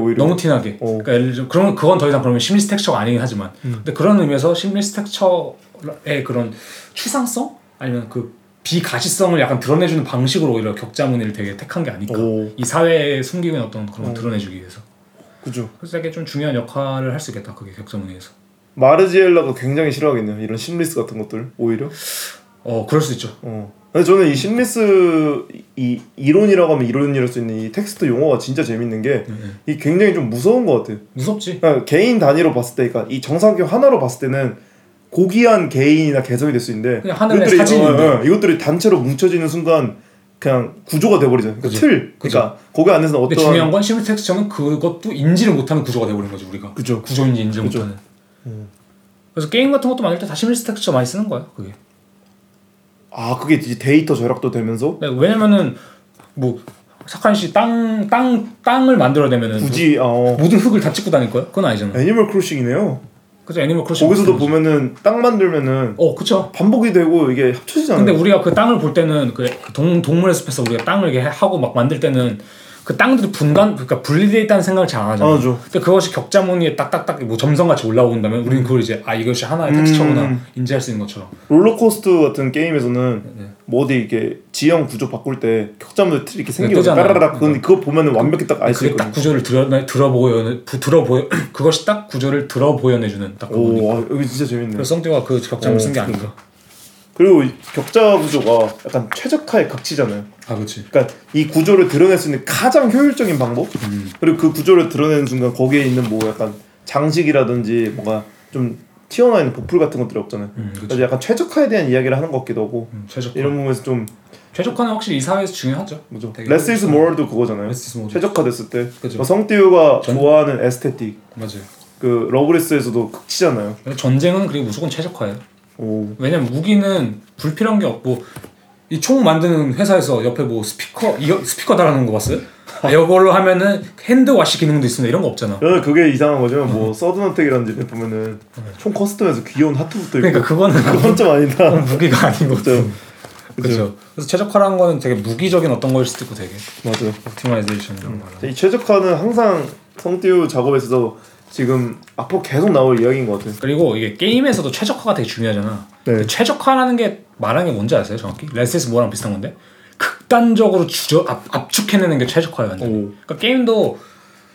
그러니까 예를 들면 그건 더 이상 그러면 심리스 텍스처가 아니긴 하지만. 근데 그런 의미에서 심리스 텍스처의 그런 추상성 아니면 그 비가시성을 약간 드러내주는 방식으로 오히려 격자무늬를 되게 택한 게 아닐까. 이 사회에 숨기는 어떤 그런 걸 드러내주기 위해서. 그죠. 그래서 되게 좀 중요한 역할을 할 수 있겠다. 그게 격자무늬에서. 마르지엘라가 굉장히 싫어하겠네요. 이런 심리스 같은 것들 오히려. 그럴 수 있죠. 근데 저는 이 심리스 이 이론이라고 하면 이론이랄 수 있는 이 텍스트 용어가 진짜 재밌는 게 이 굉장히 좀 무서운 것 같아요. 무섭지. 그러니까 개인 단위로 봤을 때, 그러니까 이 정사각형 하나로 봤을 때는 고귀한 개인이나 개성이 될 수 있는데 그냥 하늘의 사진인데 이것들이 단체로 뭉쳐지는 순간 그냥 구조가 돼버리잖아요. 그러니까 그러니까 거기 안에서는 어떤. 근데 중요한 건 심리스 텍스처는 그것도 인지를 못하는 구조가 돼버린 거죠 우리가. 그죠. 구조인지 인지를 못하는. 그래서 게임 같은 것도 만들 때 다 심리스 텍스처 많이 쓰는 거야 그게. 그게 이제 데이터 절약도 되면서? 네, 왜냐면은 뭐 사칸 씨 땅을 만들어내면은 굳이 모든 흙을 다 찍고 다닐 거야? 그건 아니잖아. 애니멀 크로싱이네요. 그죠, 애니멀 크로싱. 거기서도 보면은 땅 만들면은 그쵸. 반복이 되고 이게 합쳐지잖아요. 근데 우리가 그 땅을 볼 때는 그 동물의 숲에서 우리가 땅을 이렇게 하고 막 만들 때는 그 땅들이 그러니까 분리되어 있다는 생각을 잘 안 하잖아. 맞아. 근데 그것이 격자무늬에 딱딱딱 뭐 점선같이 올라온다면 우리는 그걸 이제 이것이 하나의 텍스처구나 인지할 수 있는 것처럼. 롤러코스터 같은 게임에서는 뭐 어디 이렇게 지형 구조 바꿀 때 격자무늬 틀이 이렇게 생기거든. 따라라락. 근데 그거 보면은 완벽히 딱 알 수 있거든. 그게 딱 구조를 그것이 딱 구조를 들어보여내주는 딱 그거니까. 여기 진짜 재밌네. 그래서 성태가 그 격자무늬 쓴 게 아닌가. 그리고 격자 구조가 약간 최적화의 극치잖아요. 그렇지. 그러니까 이 구조를 드러낼 수 있는 가장 효율적인 방법. 그리고 그 구조를 드러내는 순간 거기에 있는 뭐 약간 장식이라든지 뭔가 좀 튀어나와 있는 보풀 같은 것들이 없잖아요. 그래서 약간 최적화에 대한 이야기를 하는 것 같기도 하고. 최적화. 이런 부분에서 좀 최적화는 확실히 이 사회에서 중요하죠. 뭐죠? Less is more도 그거잖아요. 최적화됐을 때. 그렇죠. 성티우가 좋아하는 에스테틱. 맞아요. 그 러브리스에서도 극치잖아요. 전쟁은 그리고 무조건 최적화예요. 왜냐면 무기는 불필요한 게 없고 이 총 만드는 회사에서 옆에 뭐 스피커 달아놓은 거 봤어요? 이걸로 하면은 핸드워시 기능도 있습니다 이런 거 없잖아. 그게 이상한 거죠. 뭐 서든어택이라든지 보면은 총 커스텀해서 귀여운 하트부터 있고. 그러니까 그건 좀 아니다. 무기가 아닌 거죠. 그렇죠. 그래서 최적화라는 거는 되게 무기적인 어떤 거일 수도 있고 되게. 맞아요. 옵티마이제이션 이런 거. 이 최적화는 항상 성티우 작업에서 지금 앞으로 계속 나올 이야기인 것 같아요. 그리고 이게 게임에서도 최적화가 되게 중요하잖아. 네. 최적화라는 게 말하는 게 뭔지 아세요? 정확히? 레스에서 뭐랑 비슷한 건데 극단적으로 압축해내는 게 최적화예요. 완전히. 그러니까 게임도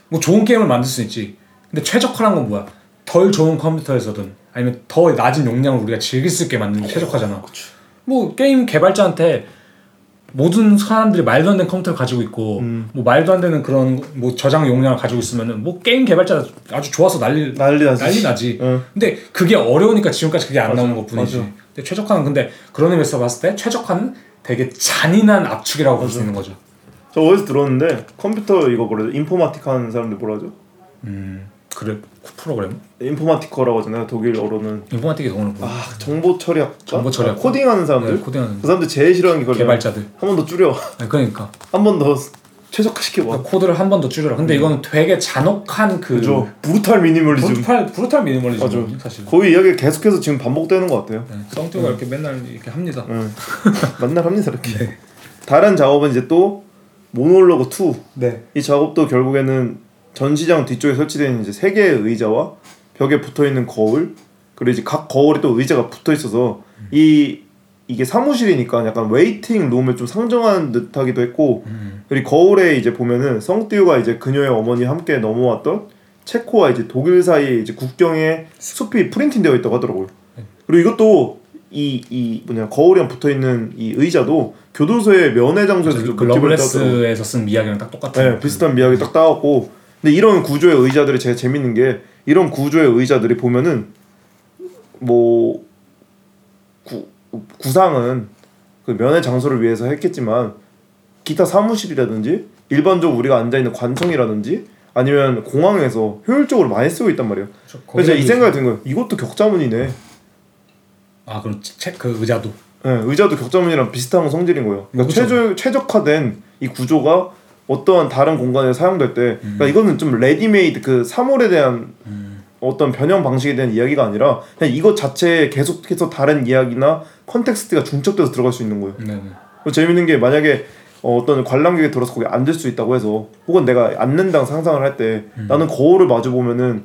뭐 좋은 게임을 만들 수 있지. 근데 최적화란 건 뭐야? 덜 좋은 컴퓨터에서든 아니면 더 낮은 용량을 우리가 즐길 수 있게 만드는 게 최적화잖아. 그치. 뭐 게임 개발자한테 모든 사람들이 말도 안 되는 컴퓨터를 가지고 있고 뭐 말도 안 되는 그런 뭐 저장 용량을 가지고 있으면은 뭐 게임 개발자 아주 좋아서 난리 나지. 응. 근데 그게 어려우니까 지금까지 그게 안 나오는 것뿐이지. 맞아. 근데 최적화는 근데 그런 의미에서 봤을 때 최적화는 되게 잔인한 압축이라고 볼 수 있는 거죠. 저 어디서 들었는데 컴퓨터 이거 뭐라 인포마틱 하는 사람들 뭐라 하죠? 그래 프로그램? 인포마티커라고 하잖아요. 독일어로는 인포마틱이 영어로 뭐야? 아 정보처리학과? 정보처리학 코딩하는 사람들? 네, 코딩하는 그 사람들 제일 싫어하는 게 그거예요. 개발자들 한 번 더 줄여. 네, 그러니까 한 번 더 최적화시켜봐. 그러니까 코드를 한 번 더 줄여라. 근데 이건 되게 잔혹한 그죠. 브루탈 미니멀리즘. 브루탈 미니멀리즘 사실. 거의 이야기가 계속해서 지금 반복되는 것 같아요. 네, 쌍뚜가 이렇게 맨날 이렇게 합니다. 맨날 합니다 이렇게. 네. 다른 작업은 이제 또 모놀로그 2. 네. 이 작업도 결국에는 전시장 뒤쪽에 설치된 이제 세 개의 의자와 벽에 붙어 있는 거울, 그리고 이제 각 거울에 또 의자가 붙어 있어서 이게 사무실이니까 약간 웨이팅 룸을 좀 상정한 듯하기도 했고, 그리고 거울에 이제 보면은 성띠우가 이제 그녀의 어머니와 함께 넘어왔던 체코와 이제 독일 사이 이제 국경에 숲이 프린팅되어 있다고 하더라고요. 그리고 이것도 이 뭐냐 거울이랑 붙어 있는 이 의자도 교도소의 면회 장소에서 그 러블레스에서 쓴 미학이랑 딱 똑같아요. 네, 비슷한 미학이 딱 따왔고. 근데 이런 구조의 의자들이 제일 재밌는 게 이런 구조의 의자들이 보면은 뭐 구상은 그 면회 장소를 위해서 했겠지만 기타 사무실이라든지 일반적으로 우리가 앉아 있는 관청이라든지 아니면 공항에서 효율적으로 많이 쓰고 있단 말이에요. 그래서 이 생각이 든 거예요. 이것도 격자문이네. 아 그럼 그 의자도. 네, 의자도 격자문이랑 비슷한 성질인 거예요. 그러니까 최적화된 이 구조가 어떠한 다른 공간에 사용될 때, 그러니까 이거는 좀 레디메이드 그 사물에 대한 어떤 변형 방식에 대한 이야기가 아니라 그냥 이것 자체에 계속해서 다른 이야기나 컨텍스트가 중첩돼서 들어갈 수 있는 거예요. 재밌는 게 만약에 어떤 관람객이 들어서 거기 앉을 수 있다고 해서, 혹은 내가 앉는다고 상상을 할 때 나는 거울을 마주 보면은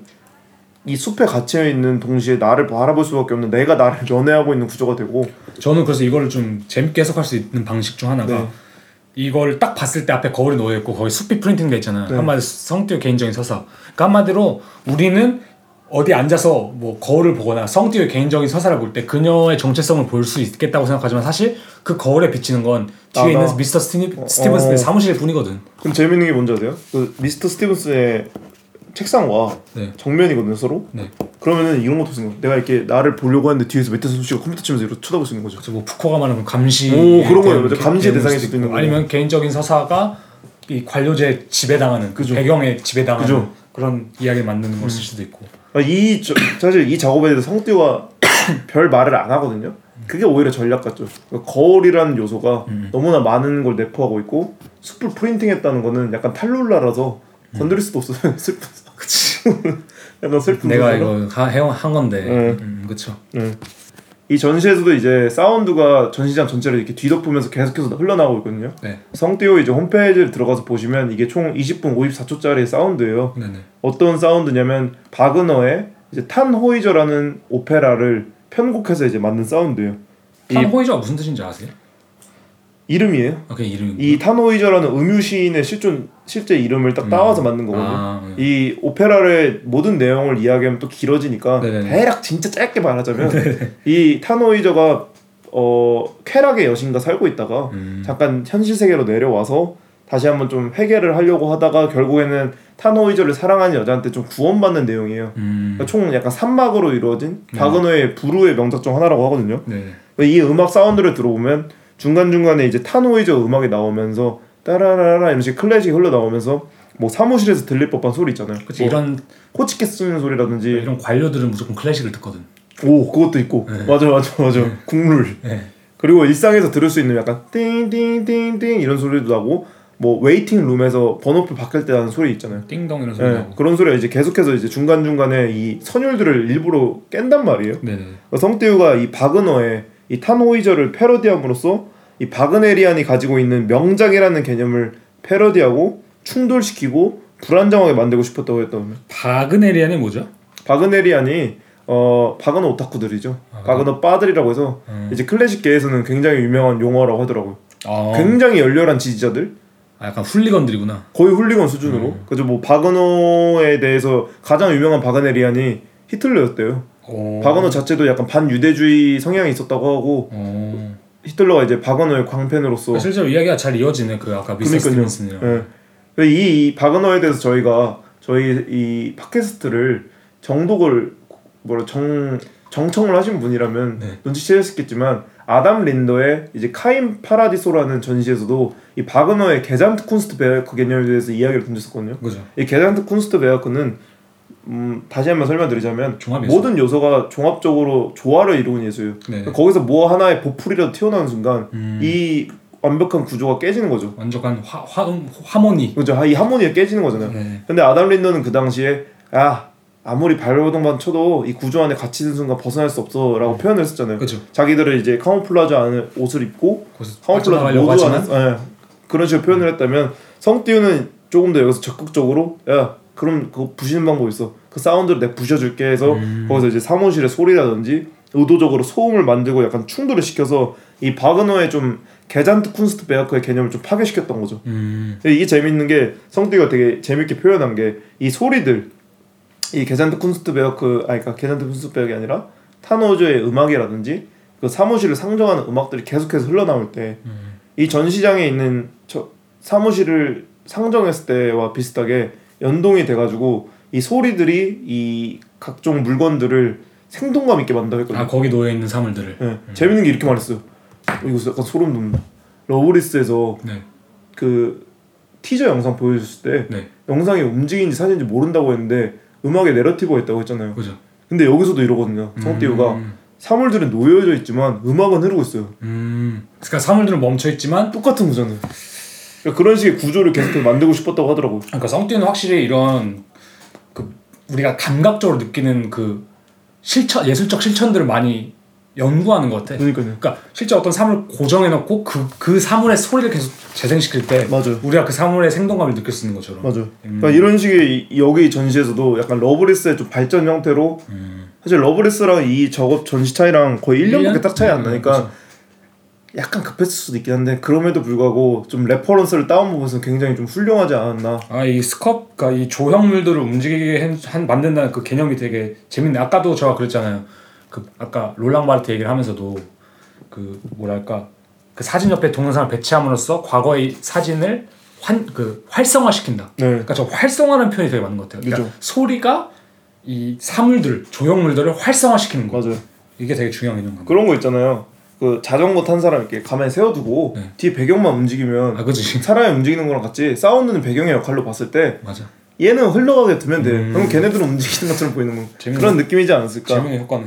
이 숲에 갇혀 있는 동시에 나를 바라볼 수밖에 없는 내가 나를 연애하고 있는 구조가 되고. 저는 그래서 이걸 좀 재밌게 해석할 수 있는 방식 중 하나가. 네. 이걸 딱 봤을 때 앞에 거울이 놓여 있고 거기 숲이 프린팅돼 있잖아. 네. 한마디로 성띠우 개인적인 서사. 그러니까 한마디로 우리는 어디 앉아서 뭐 거울을 보거나 성띠우의 개인적인 서사를 볼 때 그녀의 정체성을 볼 수 있겠다고 생각하지만 사실 그 거울에 비치는 건 뒤에 있는 미스터 스티븐슨의 사무실 뿐이거든. 그럼 재밌는 게 뭔지 아세요? 그 미스터 스티븐슨의 책상과 네. 정면이거든요 서로. 네. 그러면은 이런 것도 있는 거야. 내가 이렇게 나를 보려고 하는데 뒤에서 밑에서 솜씨가 컴퓨터 치면서 이렇게 쳐다볼 수 있는 거죠. 그래서 뭐 푸코가 말하는 감시. 오 그런 거예요. 감시 대상이 될 수 있는 거. 아니면 개인적인 서사가 이 관료제 지배당하는 그죠. 배경에 지배당하는 그죠. 그런 이야기를 만드는 걸 쓸 수도 있고. 사실 이 작업에 대해서 성띠우가 별 말을 안 하거든요. 그게 오히려 전략 같죠. 그러니까 거울이라는 요소가 너무나 많은 걸 내포하고 있고 숲을 프린팅했다는 거는 약간 탈룰라라서 건드릴 수도 없어요. 슬퍼서. 그치. 약간 슬픈 내가 이거 한 건데 그렇죠. 이 전시에서도 이제 사운드가 전시장 전체를 이렇게 뒤덮으면서 계속해서 흘러나오고 있거든요. 네. 성띠우 이제 홈페이지를 들어가서 보시면 이게 총 20분 54초짜리 사운드예요. 네네. 어떤 사운드냐면 바그너의 이제 탄호이저라는 오페라를 편곡해서 이제 만든 사운드예요. 탄호이저가 무슨 뜻인지 아세요? 이름이에요. 아, 그 이름. 이 탄호이저라는 음유 시인의 실제 이름을 딱 따와서 만든 거거든요. 이 오페라의 모든 내용을 이야기하면 또 길어지니까 네네네. 대략 진짜 짧게 말하자면 네네. 이 탄호이저가 쾌락의 여신과 살고 있다가 잠깐 현실 세계로 내려와서 다시 한번 좀 회개를 하려고 하다가 결국에는 탄호이저를 사랑하는 여자한테 좀 구원받는 내용이에요. 그러니까 총 약간 3막으로 이루어진 바그너의 부르의 명작 중 하나라고 하거든요. 네네. 이 음악 사운드를 들어보면 중간중간에 이제 탄호이저 음악이 나오면서 따라라라 이런 식의 클래식이 흘러나오면서 뭐 사무실에서 들릴 법한 소리 있잖아요. 그치, 뭐 이런 호치케 쓰는 소리라든지 이런 관료들은 무조건 클래식을 듣거든. 오 그것도 있고 네. 맞아 네. 국룰 네. 그리고 일상에서 들을 수 있는 약간 띵띵띵띵 이런 소리도 나고 뭐 웨이팅 룸에서 번호표 바뀔 때 하는 소리 있잖아요. 띵동 이런 소리 네. 나고 그런 소리가 이제 계속해서 이제 중간중간에 이 선율들을 일부러 깬단 말이에요. 네. 성띠우가 이 바그너의 이 탄호이저를 패러디함으로써 이 바그네리안이 가지고 있는 명작이라는 개념을 패러디하고 충돌시키고 불안정하게 만들고 싶었다고 했다면 바그네리안이 뭐죠? 바그네리안이 바그너 오타쿠들이죠. 바그너 빠들이라고 해서 이제 클래식계에서는 굉장히 유명한 용어라고 하더라고요. 굉장히 열렬한 지지자들 아, 약간 훌리건들이구나. 거의 훌리건 수준으로. 그래서 뭐 바그너에 대해서 가장 유명한 바그네리안이 히틀러였대요. 오. 바그너 자체도 약간 반유대주의 성향이 있었다고 하고. 오. 히틀러가 이제 바그너의 광팬으로서. 아, 실제로 이야기가 잘 이어지네. 그 아까 미스 스티븐슨이요. 네. 이 바그너에 대해서 저희가 저희 이 팟캐스트를 정독을 뭐라 정청을 하신 분이라면 네. 눈치채셨겠지만 아담 린더의 이제 카인 파라디소라는 전시에서도 이 바그너의 게잠트쿤스트베르크 개념에 대해서 이야기를 던졌었거든요. 그죠. 이 게잠트쿤스트베르크는 다시 한번 설명드리자면 종합예술. 모든 요소가 종합적으로 조화를 이루는 예술이에요. 네. 거기서 뭐 하나의 보풀이라도 튀어나오는 순간 이 완벽한 구조가 깨지는 거죠. 완벽한 하모니. 그죠. 이 하모니가 깨지는 거잖아요. 네. 근데 아담 린더는 그 당시에 아무리 발버둥만 쳐도 이 구조 안에 갇히는 순간 벗어날 수 없어라고 표현을 했었잖아요. 그쵸. 자기들은 이제 카모플라주 안에 옷을 입고 카모플라주 모두 안에 그런 식으로 표현을 했다면 성띠우는 조금 더 여기서 적극적으로 야 그럼 그거 부시는 방법 있어. 그 사운드를 내가 부셔줄게 해서 거기서 이제 사무실의 소리라든지 의도적으로 소음을 만들고 약간 충돌을 시켜서 이 바그너의 좀 게잠트쿤스트베르크의 개념을 좀 파괴시켰던 거죠. 이게 재밌는 게 성띠우가 되게 재밌게 표현한 게 이 소리들 이 게잠트쿤스트베르크 그러니까 게잠트쿤스트베르크가 아니라 타노즈의 음악이라든지 그 사무실을 상정하는 음악들이 계속해서 흘러나올 때 이 전시장에 있는 저 사무실을 상정했을 때와 비슷하게 연동이 돼가지고 이 소리들이 이 각종 물건들을 생동감 있게 만든다고 했거든요. 아 거기 놓여있는 사물들을. 네. 재밌는 게 이렇게 말했어요. 이거 약간 소름 돋는다. 러브리스에서 네. 그 티저 영상 보여줬을 때 네. 영상이 움직이는지 사진인지 모른다고 했는데 음악에 내러티브가 있다고 했잖아요. 그죠. 근데 여기서도 이러거든요. 성띠우가 사물들은 놓여져 있지만 음악은 흐르고 있어요. 그러니까 사물들은 멈춰 있지만 똑같은 거잖아요. 그러니까 그런 식의 구조를 계속 만들고 싶었다고 하더라고요. 그러니까 성띠우는 확실히 이런 그 우리가 감각적으로 느끼는 그 실천 예술적 실천들을 많이 연구하는 것 같아. 그러니까요. 그러니까 실제 어떤 사물을 고정해놓고 그 사물의 소리를 계속 재생시킬 때 맞아요. 우리가 그 사물의 생동감을 느낄 수 있는 것처럼. 맞아요. 그러니까 이런 식의 여기 전시에서도 약간 러브리스의 좀 발전 형태로 사실 러브리스랑 이 저거 전시 차이랑 거의 1년밖에 딱 차이 안 나니까 그렇죠. 약간 급했을 수도 있긴 한데 그럼에도 불구하고 좀 레퍼런스를 따온 부분에서 굉장히 좀 훌륭하지 않았나. 아, 이 스컵, 그러니까 이 조형물들을 움직이게 만든다는 그 개념이 되게 재밌네. 아까도 제가 그랬잖아요. 그 아까 롤랑 바르트 얘기를 하면서도 그 뭐랄까 그 사진 옆에 동영상을 배치함으로써 과거의 사진을 그 활성화시킨다. 네. 그러니까 저 활성화라는 표현이 되게 맞는 것 같아요. 그러니까 그렇죠. 소리가 이 사물들, 조형물들을 활성화시키는 거. 맞아요. 이게 되게 중요한 개념. 그런 거 있잖아요. 그 자전거 탄 사람 이렇게 가만히 세워두고 네. 뒤에 배경만 움직이면 사람이 움직이는 거랑 같이 사운드는 배경의 역할로 봤을 때. 맞아. 얘는 흘러가게 두면 돼. 그럼 걔네들은 움직이는 것처럼 보이는 거. 재밌는, 그런 느낌이지 않았을까? 재밌는 효과네.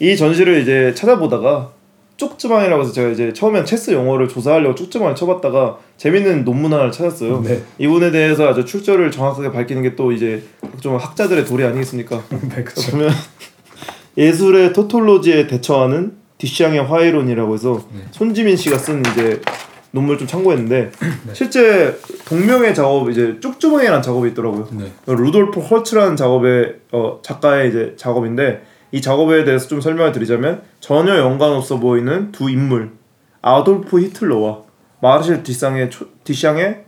이 전시를 이제 찾아보다가 쪽지방이라고 해서 제가 이제 처음엔 체스 용어를 조사하려고 쪽지방을 쳐봤다가 재밌는 논문 하나를 찾았어요. 네. 이분에 대해서 아주 출처를 정확하게 밝히는 게 또 이제 좀 학자들의 도리 아니겠습니까? 네, 그렇죠. 그러면 예술의 토톨로지에 대처하는 디샹의 화이론이라고 해서 네. 손지민 씨가 쓴 이제 논문을 좀 참고했는데 네. 실제 동명의 작업 이제 쪽지방이라는 작업이 있더라고요. 네. 루돌프 헐츠라는 작업의 작가의 이제 작업인데 이 작업에 대해서 좀 설명을 드리자면 전혀 연관없어 보이는 두 인물 아돌프 히틀러와 마르셀 디샹의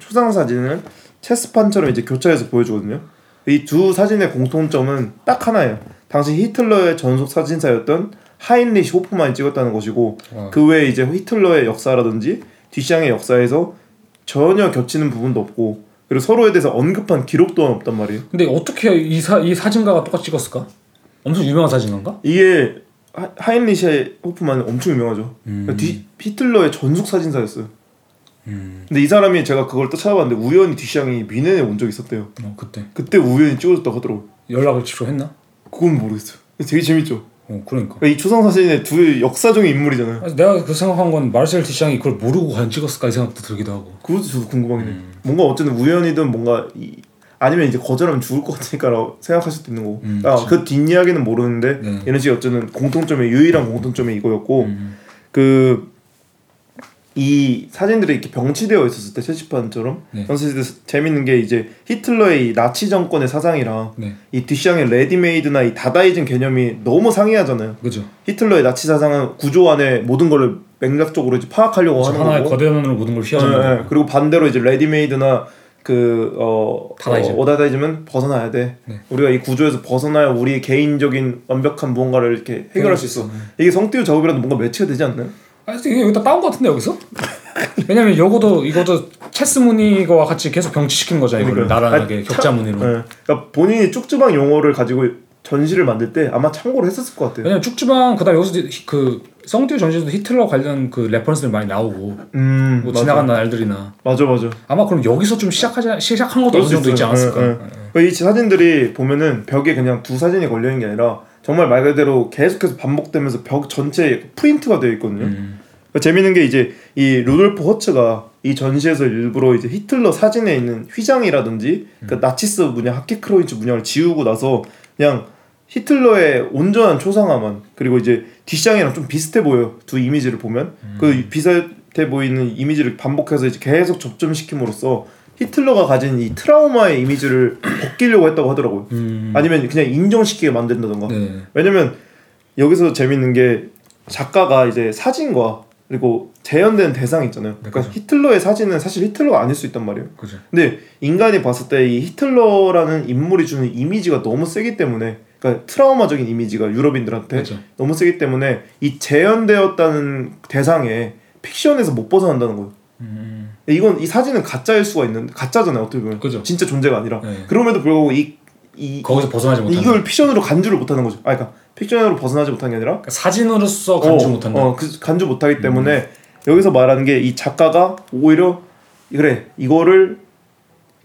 초상 사진을 체스판처럼 이제 교차해서 보여주거든요. 이 두 사진의 공통점은 딱 하나예요. 당시 히틀러의 전속 사진사였던 하인리히 호프만이 찍었다는 것이고 와. 그 외에 이제 히틀러의 역사라든지 디샹의 역사에서 전혀 겹치는 부분도 없고 그리고 서로에 대해서 언급한 기록 또한 없단 말이에요. 근데 어떻게 이 사진가가 똑같이 찍었을까? 엄청 유명한 사진가인가? 이게 하인리히 호프만 엄청 유명하죠. 히틀러의 전속 사진사였어요. 근데 이 사람이 제가 그걸 또 찾아봤는데 우연히 디샹이 미넨에 온 적이 있었대요. 그때 우연히 찍어줬다고 하더라고요. 연락을 취소했나? 그건 모르겠어요. 되게 재밌죠. 그러니까 이 초상 사진의 두 역사적인 인물이잖아요. 아니, 내가 그 생각한 건 마르셀 디샹이 그걸 모르고 과연 찍었을까 이 생각도 들기도 하고. 그것도 저도 궁금하긴 해요. 뭔가 어쨌든 우연이든 뭔가 아니면 이제 거절하면 죽을 것 같으니까라고 생각할 수도 있는 거고. 그 뒷이야기는 모르는데 네. 이런 식의 어쨌든 공통점이 유일한 공통점이 이거였고 이 사진들이 이렇게 병치되어 있었을 때 체스판처럼 네. 재밌는 게 이제 히틀러의 이 나치 정권의 사상이랑 네. 이 디샹의 레디메이드나 이 다다이즘 개념이 너무 상이하잖아요. 그죠. 히틀러의 나치 사상은 구조 안에 모든 걸 맥락적으로 이제 파악하려고 하는 거고. 하나의 거대면으로 모든 걸 휘어잡는 거고. 네. 그리고 반대로 이제 레디메이드나 오다다이즘은 벗어나야 돼. 네. 우리가 이 구조에서 벗어나야 우리 개인적인 완벽한 무언가를 이렇게 해결할 수 있어. 이게 성티우 작업이라도 뭔가 매치가 되지 않나요? 아니 이게 여기다 따온 것 같은데 여기서? 왜냐면 이것도 체스 무늬와 같이 계속 병치시킨 거잖아요. 이걸 나란하게 격자 무늬로. 네. 그러니까 본인이 쭉주방 용어를 가지고 전시를 만들 때 아마 참고를 했었을 것 같아요. 왜냐면 쭉주방 그다음 여기서 그 성티우 전시에서도 히틀러 관련 그 레퍼런스들 많이 나오고 뭐 지나간 날들이나 맞아 아마 그럼 여기서 좀 시작한 것도 어느 정도 있지 않았을까. 이 사진들이 보면은 벽에 그냥 두 사진이 걸려있는 게 아니라 정말 말 그대로 계속해서 반복되면서 벽 전체에 프린트가 되어 있거든요. 그러니까 재밌는 게 이제 이 루돌프 허츠가 이 전시에서 일부러 이제 히틀러 사진에 있는 휘장이라든지 그 나치스 문양, 하케크로이츠 문양을 지우고 나서 그냥 히틀러의 온전한 초상화만, 그리고 이제 뒷장이랑 좀 비슷해 보여요. 두 이미지를 보면 그 비슷해 보이는 이미지를 반복해서 이제 계속 접점시킴으로써 히틀러가 가진 이 트라우마의 이미지를 벗기려고 했다고 하더라고요. 아니면 그냥 인정시키게 만든다던가. 네. 왜냐면 여기서 재밌는 게 작가가 이제 사진과 그리고 재현된 대상이 있잖아요. 네, 그러니까 히틀러의 사진은 사실 히틀러가 아닐 수 있단 말이에요. 그죠. 근데 인간이 봤을 때 이 히틀러라는 인물이 주는 이미지가 너무 세기 때문에, 그러니까 트라우마적인 이미지가 유럽인들한테 그죠. 너무 세기 때문에 이 재현되었다는 대상에 픽션에서 못 벗어난다는 거예요. 이건 이 사진은 가짜일 수가 있는데, 가짜잖아요 어떻게 보면. 그죠. 진짜 존재가 아니라. 네. 그럼에도 불구하고 이 거기서 벗어나지 못하는, 이걸 픽션으로 간주를 못하는 거죠. 아, 그러니까 픽션으로 벗어나지 못하는 게 아니라 그러니까 사진으로서 간주 못한다. 간주 못하기 때문에 여기서 말하는 게 이 작가가 오히려 그래 이거를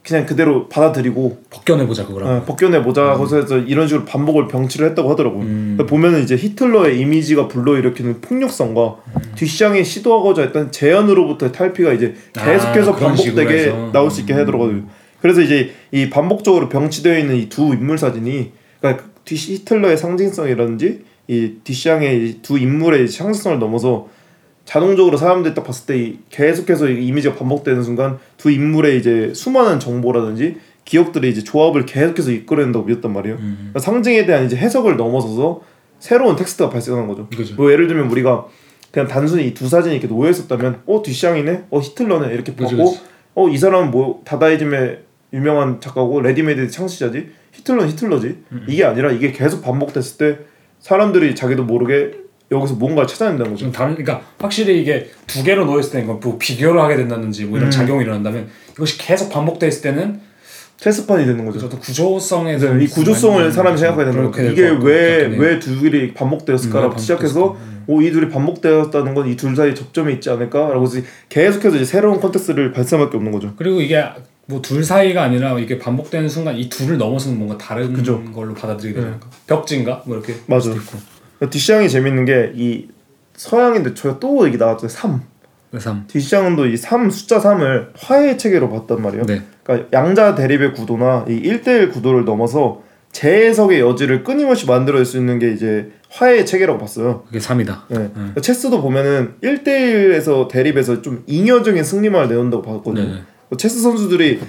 그냥 그대로 받아들이고 벗겨내보자 그거랑. 벗겨내보자 해서 이런 식으로 반복을 병치를 했다고 하더라고요. 보면은 이제 히틀러의 이미지가 불러일으키는 폭력성과 뒷샹이 시도하고자 했던 재현으로부터의 탈피가 이제 계속해서 반복되게 나올 수 있게 해더라고요. 그래서 이제 이 반복적으로 병치되어 있는 이 두 인물 사진이, 그러니까 히틀러의 상징성이라든지 이 뒷샹의 이 두 인물의 상징성을 넘어서 자동적으로 사람들이 딱 봤을 때 계속해서 이미지가 반복되는 순간 두 인물의 이제 수많은 정보라든지 기억들이 이제 조합을 계속해서 이끌어낸다고 믿었단 말이에요. 그러니까 상징에 대한 이제 해석을 넘어서서 새로운 텍스트가 발생한 거죠. 뭐 예를 들면 우리가 그냥 단순히 이 두 사진이 이렇게 놓여 있었다면 뒷샹이네, 히틀러네 이렇게 보고 이 사람은 뭐 다다이즘의 유명한 작가고 레디메이드 창시자지, 히틀러는 히틀러지. 이게 아니라 이게 계속 반복됐을 때 사람들이 자기도 모르게 여기서 뭔가를 찾아낸다는 거죠. 그러니까 확실히 이게 두 개로 놓였을 때는 뭐 비교를 하게 된다든지 뭐 이런 작용이 일어난다면 이것이 계속 반복돼 있을 때는 체스판이 되는 거죠. 저도 구조성에 대해서 이 구조성을 사람이 생각해야 되는 거죠. 이게 왜 두 둘이 반복되었을까라고 시작해서 이 둘이 반복되었다는 건 이 둘 사이에 접점이 있지 않을까라고 해서 계속해서 이제 새로운 컨텍스를 발생할 게 없는 거죠. 그리고 이게 뭐 둘 사이가 아니라 이게 반복되는 순간 이 둘을 넘어서는 뭔가 다른 걸로 받아들이게 되는 거. 벽지인가 뭐 이렇게. 맞아. 뒷샹이 재밌는 게 이 서양인데 저희가 또 얘기 나왔죠. 3. 네, 3. 뒷샹도 이 3, 숫자 3을 화해의 체계로 봤단 말이에요. 네. 그러니까 양자 대립의 구도나 이 1대1 구도를 넘어서 재해석의 여지를 끊임없이 만들어낼 수 있는 게 이제 화해의 체계라고 봤어요. 그게 3이다. 네. 그러니까 체스도 보면은 1대1에서 대립에서 좀 잉여적인 승리만을 내놓는다고 봤거든요. 네. 체스 선수들이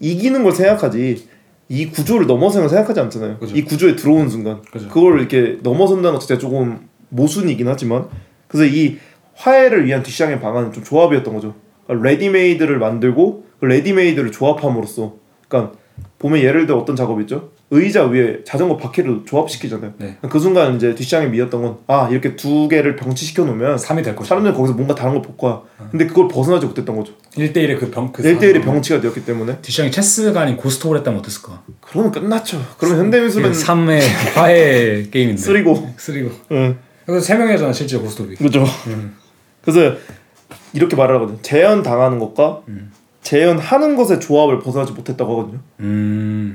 이기는 걸 생각하지 이 구조를 넘어서는 생각하지 않잖아요. 그죠. 이 구조에 들어온 순간 그죠. 그걸 이렇게 넘어선다는 것 자체가 조금 모순이긴 하지만, 그래서 이 화해를 위한 뒷샹의 방안은 좀 조합이었던 거죠. 그러니까 레디메이드를 만들고 그 레디메이드를 조합함으로써, 그러니까 보면 예를 들어 어떤 작업 있죠? 의자 위에 자전거 바퀴를 조합시키잖아요. 네. 그 순간 이제 뒷샹이 믿었던 건 이렇게 두 개를 병치시켜 놓으면 3이 될 거죠. 사람들이 거기서 뭔가 다른 걸 볼 거야. 근데 그걸 벗어나지 못했던 거죠. 1대1의 그 1대1의 병치가 되었기 때문에. 뒷샹이 체스가 아닌 고스톱을 했다면 어땠을까? 그러면 끝났죠. 그러면 현대미술은 3의 화해 게임인데. 쓰리고. 응. 그래서 3명이 하잖아 실제 고스톱이. 그렇죠. 그래서 이렇게 말을 하거든. 재현당하는 것과 재현하는 것의 조합을 벗어나지 못했다고 하거든요.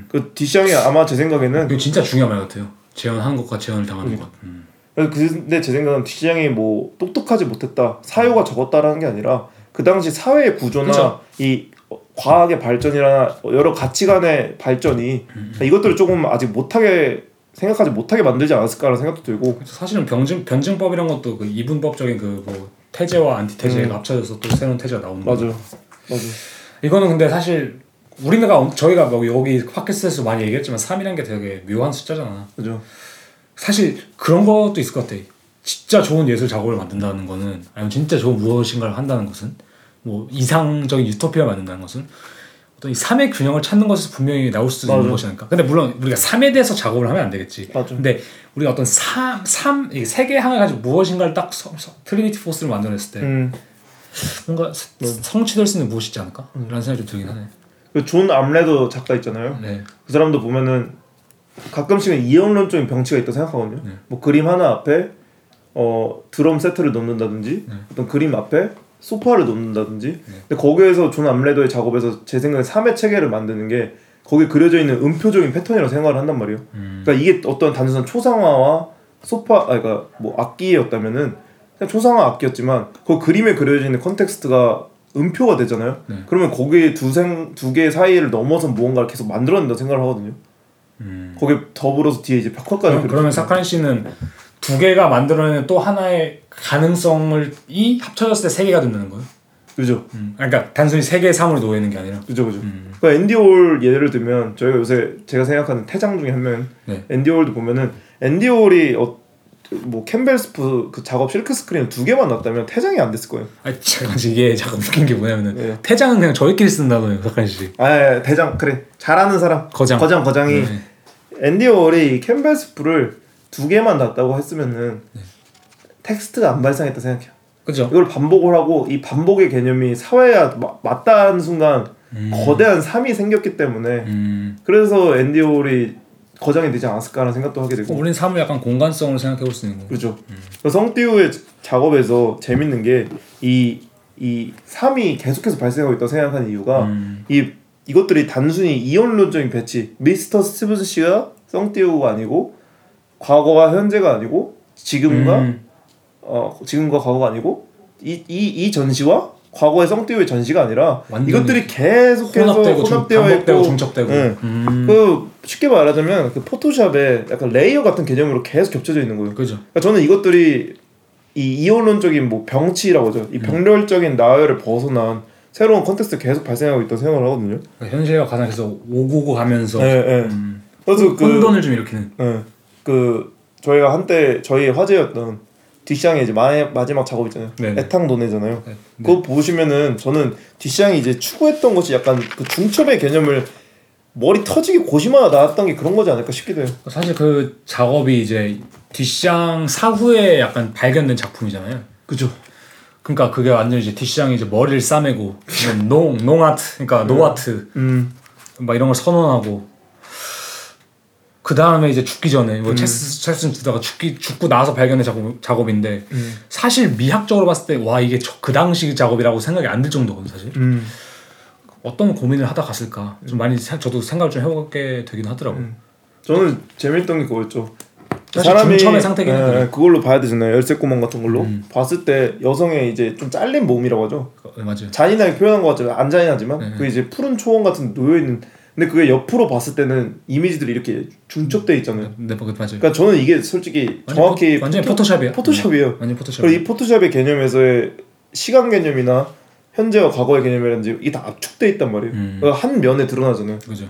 그 뒷샹이 아마 제 생각에는 이거 진짜 중요한 말 같아요. 재현하는 것과 재현을 당하는 것. 근데 제 생각은 뒷샹이 뭐 똑똑하지 못했다, 사유가 적었다라는 게 아니라 그 당시 사회의 구조나 그쵸? 이 과학의 발전이나 여러 가치관의 발전이 이것들을 조금 아직 못하게 생각하지 못하게 만들지 않았을까라는 생각도 들고. 그쵸, 사실은 변증법이란 것도 그 이분법적인 그 뭐 태제와 안티태제가 합쳐져서 또 새로운 태제가 나오는 거죠. 맞아. 이거는 근데 사실 저희가 뭐 여기 팟캐스트에서 많이 얘기했지만 3이라는 게 되게 묘한 숫자잖아. 그죠. 사실 그런 것도 있을 것 같아. 진짜 좋은 예술 작업을 만든다는 거는, 아니면 진짜 좋은 무엇인가를 한다는 것은, 뭐 이상적인 유토피아를 만든다는 것은 어떤 이 삶의 균형을 찾는 것에서 분명히 나올 수도 있는 것이 아닐까. 근데 물론 우리가 삶에 대해서 작업을 하면 안 되겠지. 맞아. 근데 우리가 어떤 삶 세계항을 가지고 무엇인가를 딱 트리니티 포스를 만들어냈을 때 뭔가 성취될 수 있는 무엇이 있지 않을까? 라는 생각이 좀 들긴 하네. 그 존 암레도 작가 있잖아요. 네. 그 사람도 보면은 가끔씩은 이원론적인 병치가 있다고 생각하거든요. 네. 뭐 그림 하나 앞에 드럼 세트를 놓는다든지, 네. 어떤 그림 앞에 소파를 놓는다든지. 네. 근데 거기에서 존 암레도의 작업에서 제 생각에 삶의 체계를 만드는 게 거기에 그려져 있는 음표적인 패턴이라고 생각을 한단 말이에요. 그러니까 이게 어떤 단순한 초상화와 그러니까 뭐 악기였다면은 그냥 초상화 악기였지만 그 그림에 그려져 있는 컨텍스트가 음표가 되잖아요. 네. 그러면 거기에 두 개 사이를 넘어서 무언가를 계속 만들어낸다 생각을 하거든요. 거기에 더불어서 뒤에 이제 벽화까지. 그러면 사카린 씨는 두 개가 만들어내는 또 하나의 가능성을 이 합쳐졌을 때 세 개가 된다는 거예요? 그죠. 그러니까 단순히 세 개의 사물을 놓여 있는 게 아니라. 그죠. 그러니까 앤디 올 예를 들면 저희가 요새 제가 생각하는 태장 중에 한 명은, 네. 앤디 올도 보면은 앤디 올이 뭐 캠벨스프 그 작업 실크 스크린을 두 개만 놨다면 태장이 안 됐을 거예요. 아 잠깐 이게 잠깐 웃긴 게 뭐냐면은, 네. 태장은 그냥 저희끼리 쓴다고요, 사카이씨. 아 대장 그래 잘하는 사람 거장이 네. 앤디 올이 캠벨스프를 두 개만 놨다고 했으면은, 네. 텍스트가 안 발생했다 생각해요. 그죠. 이걸 반복을 하고 이 반복의 개념이 사회와 맞닿은 순간 거대한 삶이 생겼기 때문에 그래서 앤디 올이 거장이 되지 않았을까라는 생각도 하게 되고. 우린 삶을 약간 공간성으로 생각해볼 수 있는 거예요. 그렇죠. 성띠우의 작업에서 재밌는 게 이 삶이 계속해서 발생하고 있다고 생각하는 이유가 이것들이 단순히 이원론적인 배치, 미스터 스티븐스 씨가 성띠우가 아니고 과거와 현재가 아니고 지금과 과거가 아니고 이 전시와 과거의 성띠우의 전시가 아니라 이것들이 계속해서 혼합되어 있고 중첩되고. 응. 그 쉽게 말하자면 그 포토샵에 약간 레이어 같은 개념으로 계속 겹쳐져 있는 거예요. 그죠. 그러니까 저는 이것들이 이 이원론적인 뭐 병치라고 하죠. 이 병렬적인 나열을 벗어난 새로운 컨텍스트 계속 발생하고 있다고 생각을 하거든요. 그러니까 현실과 가장 계속 오고고 가면서. 네, 네. 그래서 혼돈을 좀 일으키는. 네. 그 저희가 한때 저희의 화제였던 뒷샹의 이제 마지막 작업 있잖아요. 네네. 애탕도네잖아요. 네. 그거 보시면은 저는 뒷샹이 이제 추구했던 것이 약간 그 중첩의 개념을 머리 터지게 고시마다 나왔던 게 그런 거지 않을까 싶기도 해요. 사실 그 작업이 이제 뒷샹 사후에 약간 발견된 작품이잖아요. 그죠. 그러니까 그게 완전 이제 뒷샹이 이제 머리를 싸매고 농아트, 그러니까 노아트 막 이런 걸 선언하고. 그 다음에 이제 죽기 전에 뭐 체스 치다가 죽고 나서 발견된 작업인데 사실 미학적으로 봤을 때 와 이게 그 당시 작업이라고 생각이 안 들 정도거든요. 사실 어떤 고민을 하다 갔을까 좀 많이 저도 생각을 좀 해보게 되긴 하더라고요. 저는 재밌던 게 그거였죠. 사실 중첩의 상태긴 해요. 그걸로 봐야 되잖아요. 열쇠구멍 같은 걸로 봤을 때 여성의 이제 좀 잘린 몸이라고 하죠. 맞아요. 잔인하게 표현한 것 같지만 안 잔인하지만 그 이제 푸른 초원 같은 놓여 있는. 근데 그게 옆으로 봤을 때는 이미지들이 이렇게 중첩돼 있잖아요. 네, 맞아요. 그러니까 저는 이게 솔직히 정확히 완전 포토샵이에요. 포토샵이에요. 완전 포토샵. 그리고 이 포토샵의 개념에서의 시간 개념이나 현재와 과거의 개념이라든지 이게 다 압축돼 있단 말이에요. 그러니까 한 면에 드러나잖아요. 그죠.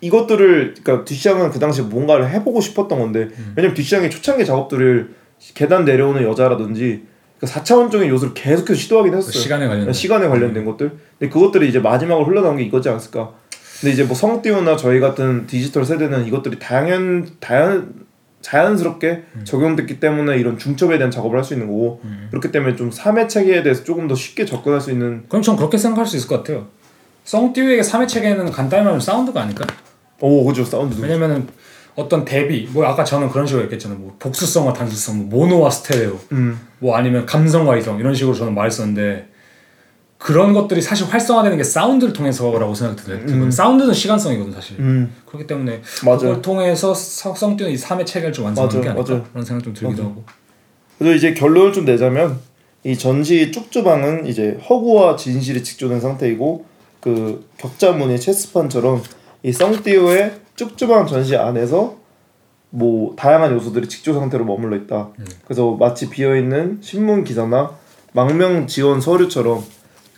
이것들을 그러니까 뒷샹은 그 당시에 뭔가를 해보고 싶었던 건데 왜냐면 뒷샹의 초창기 작업들을 계단 내려오는 여자라든지 그러니까 4차원적인 요소를 계속해서 시도하긴 했어요. 그 시간에 관련된 것들. 근데 그것들이 이제 마지막으로 흘러나온 게 이거지 않을까? 근데 이제 뭐 성띠우나 저희 같은 디지털 세대는 이것들이 자연스럽게 적용됐기 때문에 이런 중첩에 대한 작업을 할 수 있는 거고 그렇기 때문에 좀 삶의 체계에 대해서 조금 더 쉽게 접근할 수 있는. 그럼 전 그렇게 생각할 수 있을 것 같아요. 성띠우에게 삶의 체계는 간단히 말하면 사운드가 아닐까? 오, 그죠. 사운드. 왜냐면은 어떤 대비, 뭐 아까 저는 그런 식으로 얘기했잖아요. 뭐 복수성과 단수성, 뭐 모노와 스테레오, 뭐 아니면 감성과 이성 이런 식으로 저는 말했었는데. 그런 것들이 사실 활성화되는 게 사운드를 통해서라고 생각돼요. 사운드는 시간성이거든 사실. 그렇기 때문에 맞아요. 그걸 통해서 성띠우는 이 삶의 체계를 좀 완성하는 게 아닐까 그런 생각 좀 들기도 하고. 그래서 이제 결론을 좀 내자면 이 전시 쭉주방은 이제 허구와 진실이 직조된 상태이고 그 격자무늬 체스판처럼 이 성띠우의 쭉주방 전시 안에서 뭐 다양한 요소들이 직조 상태로 머물러 있다. 그래서 마치 비어 있는 신문 기사나 망명 지원 서류처럼.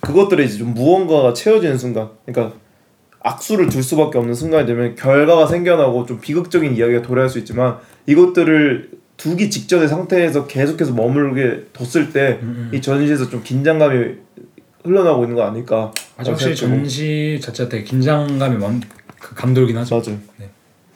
그것들이 이제 좀 무언가가 채워지는 순간, 그러니까 악수를 둘 수밖에 없는 순간이 되면 결과가 생겨나고 좀 비극적인 이야기가 도래할 수 있지만 이것들을 두기 직전의 상태에서 계속해서 머물게 뒀을 때 이 전시에서 좀 긴장감이 흘러나오고 있는 거 아닐까. 확실히 전시 자체가 되게 긴장감이 감돌긴 하죠. 맞아요. 네.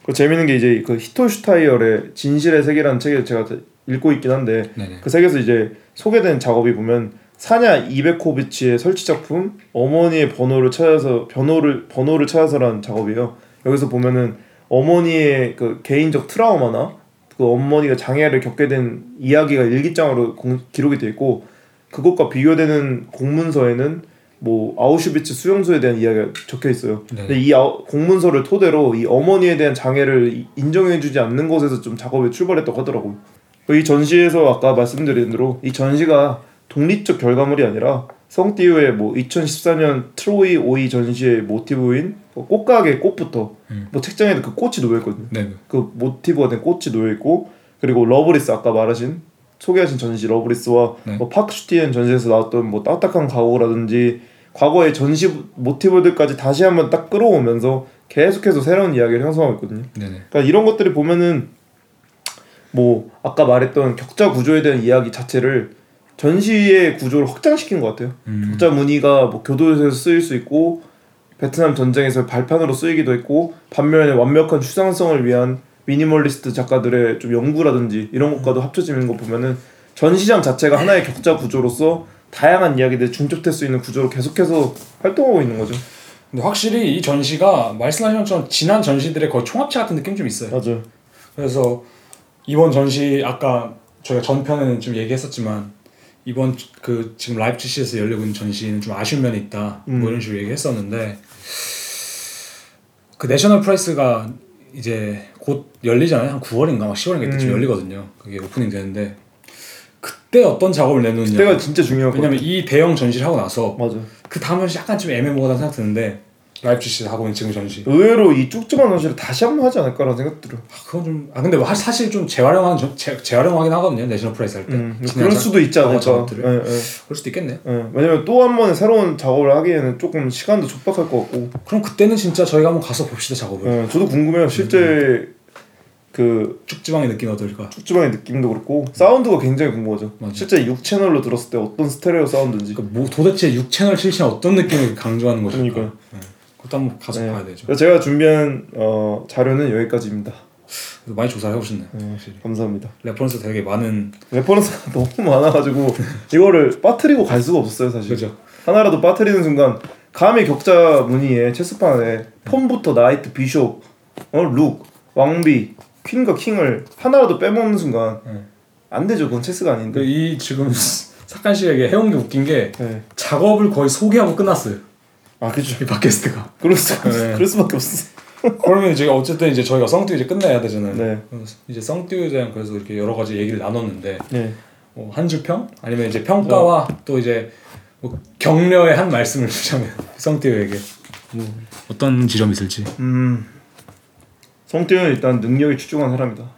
그 재밌는 게 이제 그 히토슈타이어의 진실의 세계라는 책을 제가 읽고 있긴 한데 네네. 그 책에서 이제 소개된 작업이 보면 사냐 이베코비치의 설치 작품 어머니의 번호를 찾아서 번호를 찾아서라는 작업이에요. 여기서 보면은 어머니의 그 개인적 트라우마나 그 어머니가 장애를 겪게 된 이야기가 일기장으로 기록이 돼 있고 그것과 비교되는 공문서에는 뭐 아우슈비츠 수용소에 대한 이야기가 적혀 있어요. 네. 근데 이 공문서를 토대로 이 어머니에 대한 장애를 인정해주지 않는 것에서 좀 작업에 출발했다고 하더라고요. 이 전시에서 아까 말씀드린 대로 이 전시가 독립적 결과물이 아니라 성띠우의 뭐 2014년 트로이 오이 전시의 모티브인 꽃가게 꽃부터 뭐 책장에도 그 꽃이 놓여있거든요. 네. 그 모티브가 된 꽃이 놓여있고 그리고 러브리스 아까 말하신 소개하신 전시 러브리스와 네. 뭐 파크슈티엔 전시에서 나왔던 뭐 딱딱한 과거라든지 과거의 전시 모티브들까지 다시 한번 딱 끌어오면서 계속해서 새로운 이야기를 형성하고 있거든요. 네. 그러니까 이런 것들이 보면은 뭐 아까 말했던 격자 구조에 대한 이야기 자체를 전시의 구조를 확장시킨 것 같아요. 격자 무늬가 뭐 교도소에서 쓰일 수 있고 베트남 전쟁에서 발판으로 쓰이기도 했고 반면에 완벽한 추상성을 위한 미니멀리스트 작가들의 좀 연구라든지 이런 것과도 합쳐지는 거 보면은 전시장 자체가 하나의 격자 구조로서 다양한 이야기들이 중첩될 수 있는 구조로 계속해서 활동하고 있는 거죠. 근데 확실히 이 전시가 말씀하신 것처럼 지난 전시들의 거의 총합체 같은 느낌 좀 있어요. 맞아요. 그래서 이번 전시 아까 저희가 전편에는 좀 얘기했었지만 이번 그 지금 라이프치히에서 열리고 있는 전시는 좀 아쉬운 면이 있다 뭐 이런 식으로 얘기했었는데 그 내셔널 프라이스가 이제 곧 열리잖아요. 한 9월인가 막 10월인가 이때쯤 열리거든요. 그게 오프닝 되는데 그때 어떤 작업을 내놓느냐 그때가 진짜 중요하고 왜냐면 이 대형 전시를 하고 나서 맞아. 그 다음은 약간 좀 애매모호하다는 생각 드는데 라이프치히에서 하고 있는 지금 전시 의외로 이 쭉쭉한 전시를 다시 한번 하지 않을까라는 생각 들어요. 아 그건 좀 아 근데 사실 좀 재활용하긴 하거든요. 내셔널 프라이스 할 때 그럴 수도 있지 않을까. 네, 네. 그럴 수도 있겠네. 네. 왜냐면 또 한 번에 새로운 작업을 하기에는 조금 시간도 촉박할 것 같고 그럼 그때는 진짜 저희가 한번 가서 봅시다 작업을. 네, 저도 궁금해요. 실제 그 쭉지방의 느낌이 어떨까. 쭉지방의 느낌도 그렇고 사운드가 굉장히 궁금하죠. 맞아. 실제 6채널로 들었을 때 어떤 스테레오 사운드인지 그러니까 뭐 도대체 6채널 7채널 어떤 느낌을 강조하는 것일까. 그러니까. 네. 그것도 한번 가서 네. 봐야 되죠. 제가 준비한 자료는 여기까지입니다. 많이 조사를 해보셨네요. 네, 감사합니다. 레퍼런스 되게 많은 레퍼런스가 너무 많아가지고 이거를 빠뜨리고 갈 수가 없었어요 사실. 그렇죠. 하나라도 빠뜨리는 순간 감히 격자 무늬에 체스판에 폼부터 나이트, 비숍, 룩, 왕비, 퀸과 킹을 하나라도 빼먹는 순간 안 되죠. 그건 체스가 아닌데 이 지금 사칸 씨에게 해온 게 웃긴 게 네. 작업을 거의 소개하고 끝났어요. 아, 그렇죠. 이 팟캐스트가. 그럴 수밖에 없어. 그러면 이제 어쨌든 이제 저희가 썽듀 이제 끝내야 되잖아요. 네. 이제 썽듀에 대한 그래서 이렇게 여러 가지 얘기를 나눴는데, 네. 뭐 한 줄 평? 아니면 이제 평가와 또 이제 뭐 격려의 한 말씀을 주자면 썽듀에게 뭐 어떤 지점이 있을지. 썽듀는 일단 능력이 출중한 사람이다.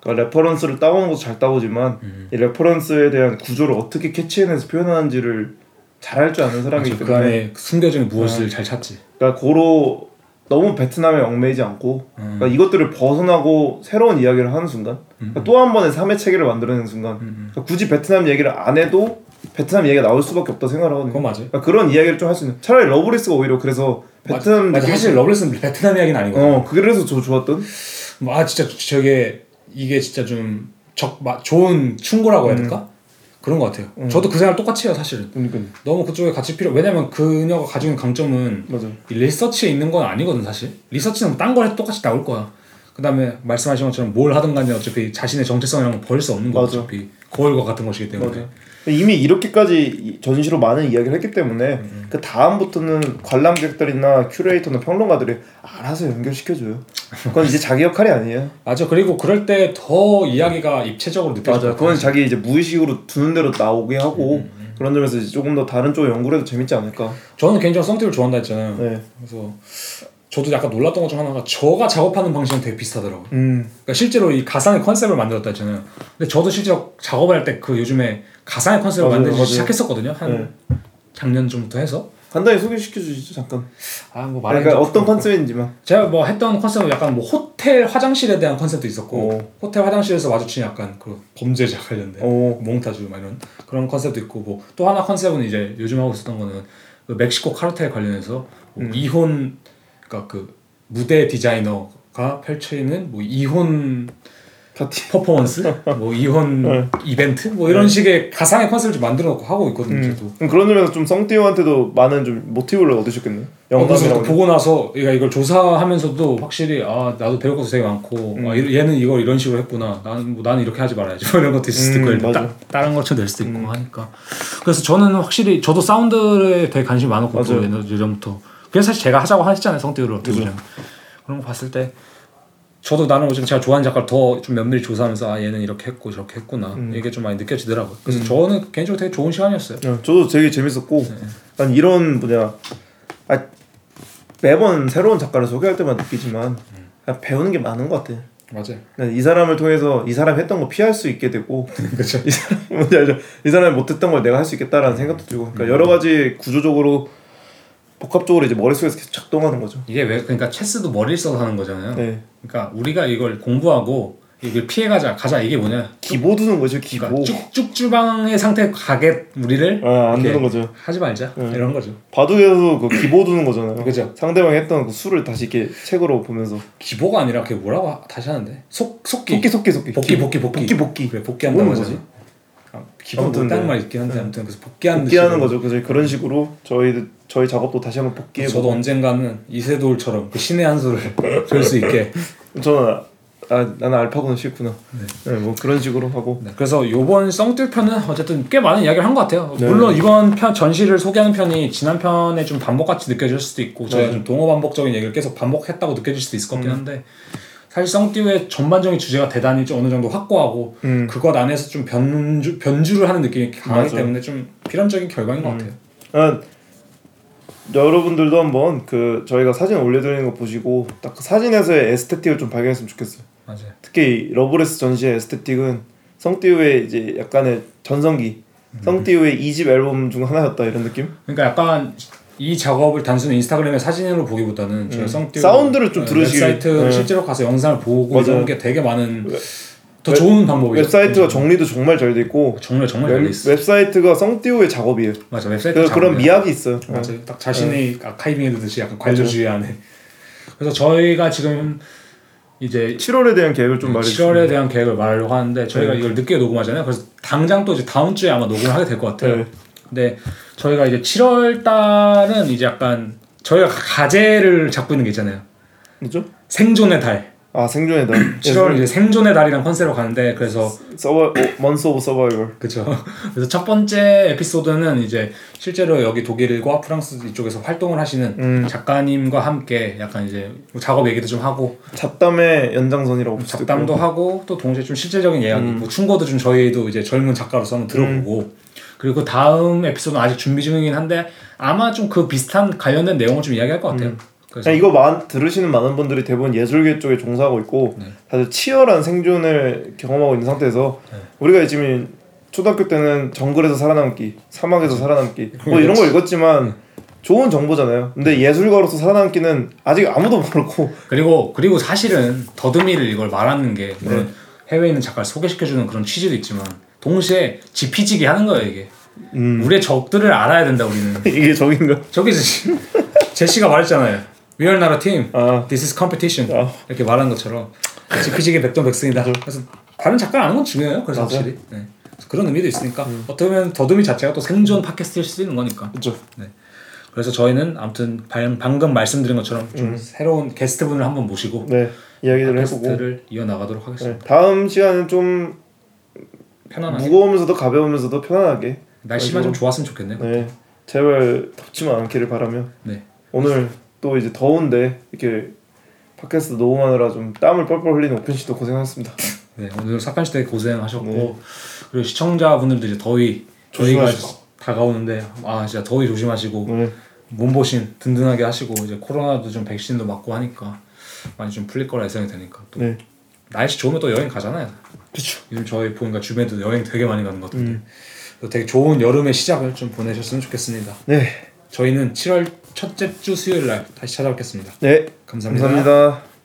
그러니까 레퍼런스를 따오는 것도 잘 따오지만 이 레퍼런스에 대한 구조를 어떻게 캐치해내서 표현하는지를 잘할 줄 아는 사람이기 때문에 그 안에 숨겨진 무엇을 잘 찾지. 그러니까 고로 너무 베트남에 얽매이지 않고 그러니까 이것들을 벗어나고 새로운 이야기를 하는 순간 그러니까 또 한 번의 삶의 체계를 만들어내는 순간 그러니까 굳이 베트남 얘기를 안 해도 베트남 얘기가 나올 수밖에 없다고 생각하거든요. 그건 맞아요. 그러니까 그런 이야기를 좀 할 수 있는 차라리 러브리스가 오히려 그래서 베트남 맞아, 사실 러브리스는 베트남 이야기는 아니고 그래서 저 좋았던 아 진짜 저게 이게 진짜 좀 좋은 충고라고 해야 될까? 그런 것 같아요. 저도 그 생각을 똑같이 해요 사실은. 그러니까요. 너무 그쪽에 같이 필요 왜냐면 그녀가 가지고 있는 강점은 맞아. 이 리서치에 있는 건 아니거든 사실. 리서치는 딴 거라도 똑같이 나올 거야. 그 다음에 말씀하신 것처럼 뭘 하든 간에 어차피 자신의 정체성이랑 버릴 수 없는 거 어차피 거울과 같은 것이기 때문에 맞아. 이미 이렇게까지 전시로 많은 이야기를 했기 때문에 그 다음부터는 관람객들이나 큐레이터나 평론가들이 알아서 연결시켜줘요. 그건 이제 자기 역할이 아니에요. 맞아. 그리고 그럴 때 더 이야기가 입체적으로 느껴져요. 맞아. 그건 자기 이제 무의식으로 두는 대로 나오게 하고 그런 점에서 이제 조금 더 다른 쪽을 연구해도 재밌지 않을까. 저는 개인적으로 썽티를 좋아한다 했잖아요. 네. 그래서 저도 약간 놀랐던 것 중 하나가 저가 작업하는 방식은 되게 비슷하더라고요. 그러니까 실제로 이 가상의 컨셉을 만들었다 했잖아요. 근데 저도 실제로 작업을 할 때 그 요즘에 가상의 컨셉을 만들기 시작했었거든요. 한 네. 작년 정도부터 해서 간단히 소개시켜 주시죠 잠깐. 아 뭐 말하니까 그러니까 어떤 컨셉인지만. 제가 뭐 했던 컨셉은 약간 뭐 호텔 화장실에 대한 컨셉도 있었고 호텔 화장실에서 마주치는 약간 그 범죄자 관련된 몽타주 막 이런 그런 컨셉도 있고 뭐 또 하나 컨셉은 이제 요즘 하고 있었던 거는 그 멕시코 카르텔 관련해서 뭐 이혼 그러니까 그 무대 디자이너가 펼쳐있는 뭐 이혼 파티 퍼포먼스, 뭐 이혼 네. 이벤트, 뭐 이런 네. 식의 가상의 컨셉을 좀 만들어놓고 하고 있거든요. 그럼 그런 점에서 좀 성띠우한테도 많은 좀 모티브를 얻으셨겠네요. 영감이라고. 보고 나서 얘가 이걸 조사하면서도 확실히 아 나도 배울 것도 되게 많고 아, 얘는 이걸 이런 식으로 했구나. 나는 뭐 나는 이렇게 하지 말아야지. 이런 것도 있을 거고 다른 것처럼 될 수도 있고 하니까. 그래서 저는 확실히 저도 사운드에 되게 관심이 많았고 예전부터. 그래서 사실 제가 하자고 하셨잖아요 성띠우를 어떻게 보면 그런 거 봤을 때. 저도 나는 지금 제가 좋아하는 작가를 더 좀 면밀히 조사하면서 아 얘는 이렇게 했고 저렇게 했구나 이게 좀 많이 느껴지더라고요. 그래서 저는 개인적으로 되게 좋은 시간이었어요. 네, 저도 되게 재밌었고 난 이런 뭐냐 아, 매번 새로운 작가를 소개할 때마다 느끼지만 배우는 게 많은 것 같아. 맞아요. 이 사람을 통해서 이 사람이 했던 거 피할 수 있게 되고 그렇죠. 이 사람이 뭔지 알죠? 이 사람이 못했던 걸 내가 할 수 있겠다라는 생각도 들고 그러니까 여러 가지 구조적으로 복합적으로 이제 머릿속에서 계속 작동하는 거죠. 이게 왜 그러니까 체스도 머리를 써서 하는 거잖아요. 네. 그러니까 우리가 이걸 공부하고 이걸 피해가자 이게 뭐냐? 기보 두는 거죠. 기보. 그러니까 쭉쭉 주방의 상태 가게 우리를 안 되는 거죠. 하지 말자. 네. 이런 거죠. 바둑에서 그 기보 두는 거잖아요. 그죠. 상대방이 했던 그 수를 다시 이렇게 책으로 보면서 기보가 아니라 그게 뭐라고 다시 하는데 속기 복귀 그래 복귀한다는 거지. 기본적으로 딴 말 있긴 한데 아무튼 그래서 복귀하는 거죠. 그래서 그런 식으로 저희 작업도 다시 한번 복귀해. 저도 언젠가는 이세돌처럼 그 신의 한 수를 될 수 있게. 저는 나는 알파고는 싫구나. 네, 뭐 그런 식으로 하고. 네, 그래서 요번 썽띨 편은 어쨌든 꽤 많은 이야기를 한 것 같아요. 네. 물론 이번 편 전시를 소개하는 편이 지난 편에 좀 반복같이 느껴질 수도 있고 저희가 좀 동어 반복적인 얘기를 계속 반복했다고 느껴질 수도 있을 것 같긴 한데. 사실 썽띠우의 전반적인 주제가 대단히 좀 어느 정도 확고하고 그것 안에서 좀 변주를 하는 느낌이 강하기 때문에 좀 필연적인 결과인 것 같아요. 여러분들도 한번 그 저희가 사진 올려드리는 거 보시고 딱 그 사진에서의 에스테틱을 좀 발견했으면 좋겠어요. 맞아요. 특히 러브레스 전시의 에스테틱은 썽띠우의 이제 약간의 전성기, 썽띠우의 2집 앨범 중 하나였다 이런 느낌? 그러니까 약간. 이 작업을 단순히 인스타그램의 사진으로 보기보다는 썽띠우 사운드를 좀 들으시길 웹사이트를 실제로 가서 영상을 보고 이런 게 되게 많은 더 좋은 방법이에요. 웹사이트가 정리도 정말 잘 돼 있고 정말 잘 돼 있어요. 웹사이트가 썽띠우의 작업이에요. 맞아 웹사이트 그런 미학이 있어요. 맞아 딱 자신의 아카이빙에 듯이 약간 관조주의 안에. 그래서 저희가 지금 이제 7월에 대한 계획을 좀 말해주세요. 7월에 대한 계획을 말하려고 하는데 저희가 이걸 늦게 녹음하잖아요. 그래서 당장 또 이제 다음 주에 아마 녹음을 하게 될 것 같아요. 근데 저희가 이제 7월 달은 이제 약간 저희가 가제를 잡고 있는 게 있잖아요. 뭐죠? 생존의 달. 아 생존의 달. 7월 이제 생존의 달이란 컨셉으로 가는데 그래서 Month of Survival. 그렇죠. 그래서 첫 번째 에피소드는 이제 실제로 여기 독일과 프랑스 이쪽에서 활동을 하시는 작가님과 함께 약간 이제 작업 얘기도 좀 하고 잡담의 연장선이라고 잡담도 하고 또 동시에 좀 실제적인 이야기, 뭐 충고도 좀 저희도 이제 젊은 작가로서 한번 들어보고. 그리고 다음 에피소드는 아직 준비 중이긴 한데 아마 좀 그 비슷한 관련된 내용을 좀 이야기할 것 같아요. 그래서 이거 들으시는 많은 분들이 대부분 예술계 쪽에 종사하고 있고 다들 치열한 생존을 경험하고 있는 상태에서 우리가 지금 초등학교 때는 정글에서 살아남기, 사막에서 살아남기 뭐 이런 걸 읽었지만 좋은 정보잖아요. 근데 예술가로서 살아남기는 아직 아무도 모르고 그리고 사실은 더듬이를 이걸 말하는 게 물론 해외에 있는 작가를 소개시켜주는 그런 취지도 있지만 동시에 지피지기 하는 거예요 이게. 우리의 적들을 알아야 된다 우리는. 이게 적인가? 적이지. 제시가 말했잖아요. We are not a team. This is competition. 이렇게 말한 것처럼 지피지기 백전백승이다. 그래서 다른 작가를 아는 건 중요해요. 그래서 확실히 그런 의미도 있으니까 어떻게 보면 더듬이 자체가 또 생존 팟캐스트일 수도 있는 거니까. 그렇죠. 네. 그래서 저희는 아무튼 방금 말씀드린 것처럼 좀 새로운 게스트분을 한번 모시고 이야기를 해보고 이어나가도록 하겠습니다. 다음 시간은 좀 편안하게. 무거우면서도 가벼우면서도 편안하게 날씨만 좀 좋았으면 좋겠네요. 네, 제발 덥지만 않기를 바라며. 네. 오늘 또 이제 더운데 이렇게 팟캐스트 녹음하느라 좀 땀을 뻘뻘 흘리는 오편 씨도 고생하셨습니다. 네, 오늘 사건 시대 고생하셨고 그리고 시청자분들도 이제 더위 저희가 다가오는데 아 진짜 더위 조심하시고 몸보신 든든하게 하시고 이제 코로나도 좀 백신도 맞고 하니까 많이 좀 풀릴 거라 예상이 되니까 또. 네. 날씨 좋으면 또 여행 가잖아요. 그렇죠. 요즘 저희 보니까 주변에도 여행 되게 많이 가는 것 같은데 되게 좋은 여름의 시작을 좀 보내셨으면 좋겠습니다. 네. 저희는 7월 첫째 주 수요일 날 다시 찾아뵙겠습니다. 네. 감사합니다. 감사합니다.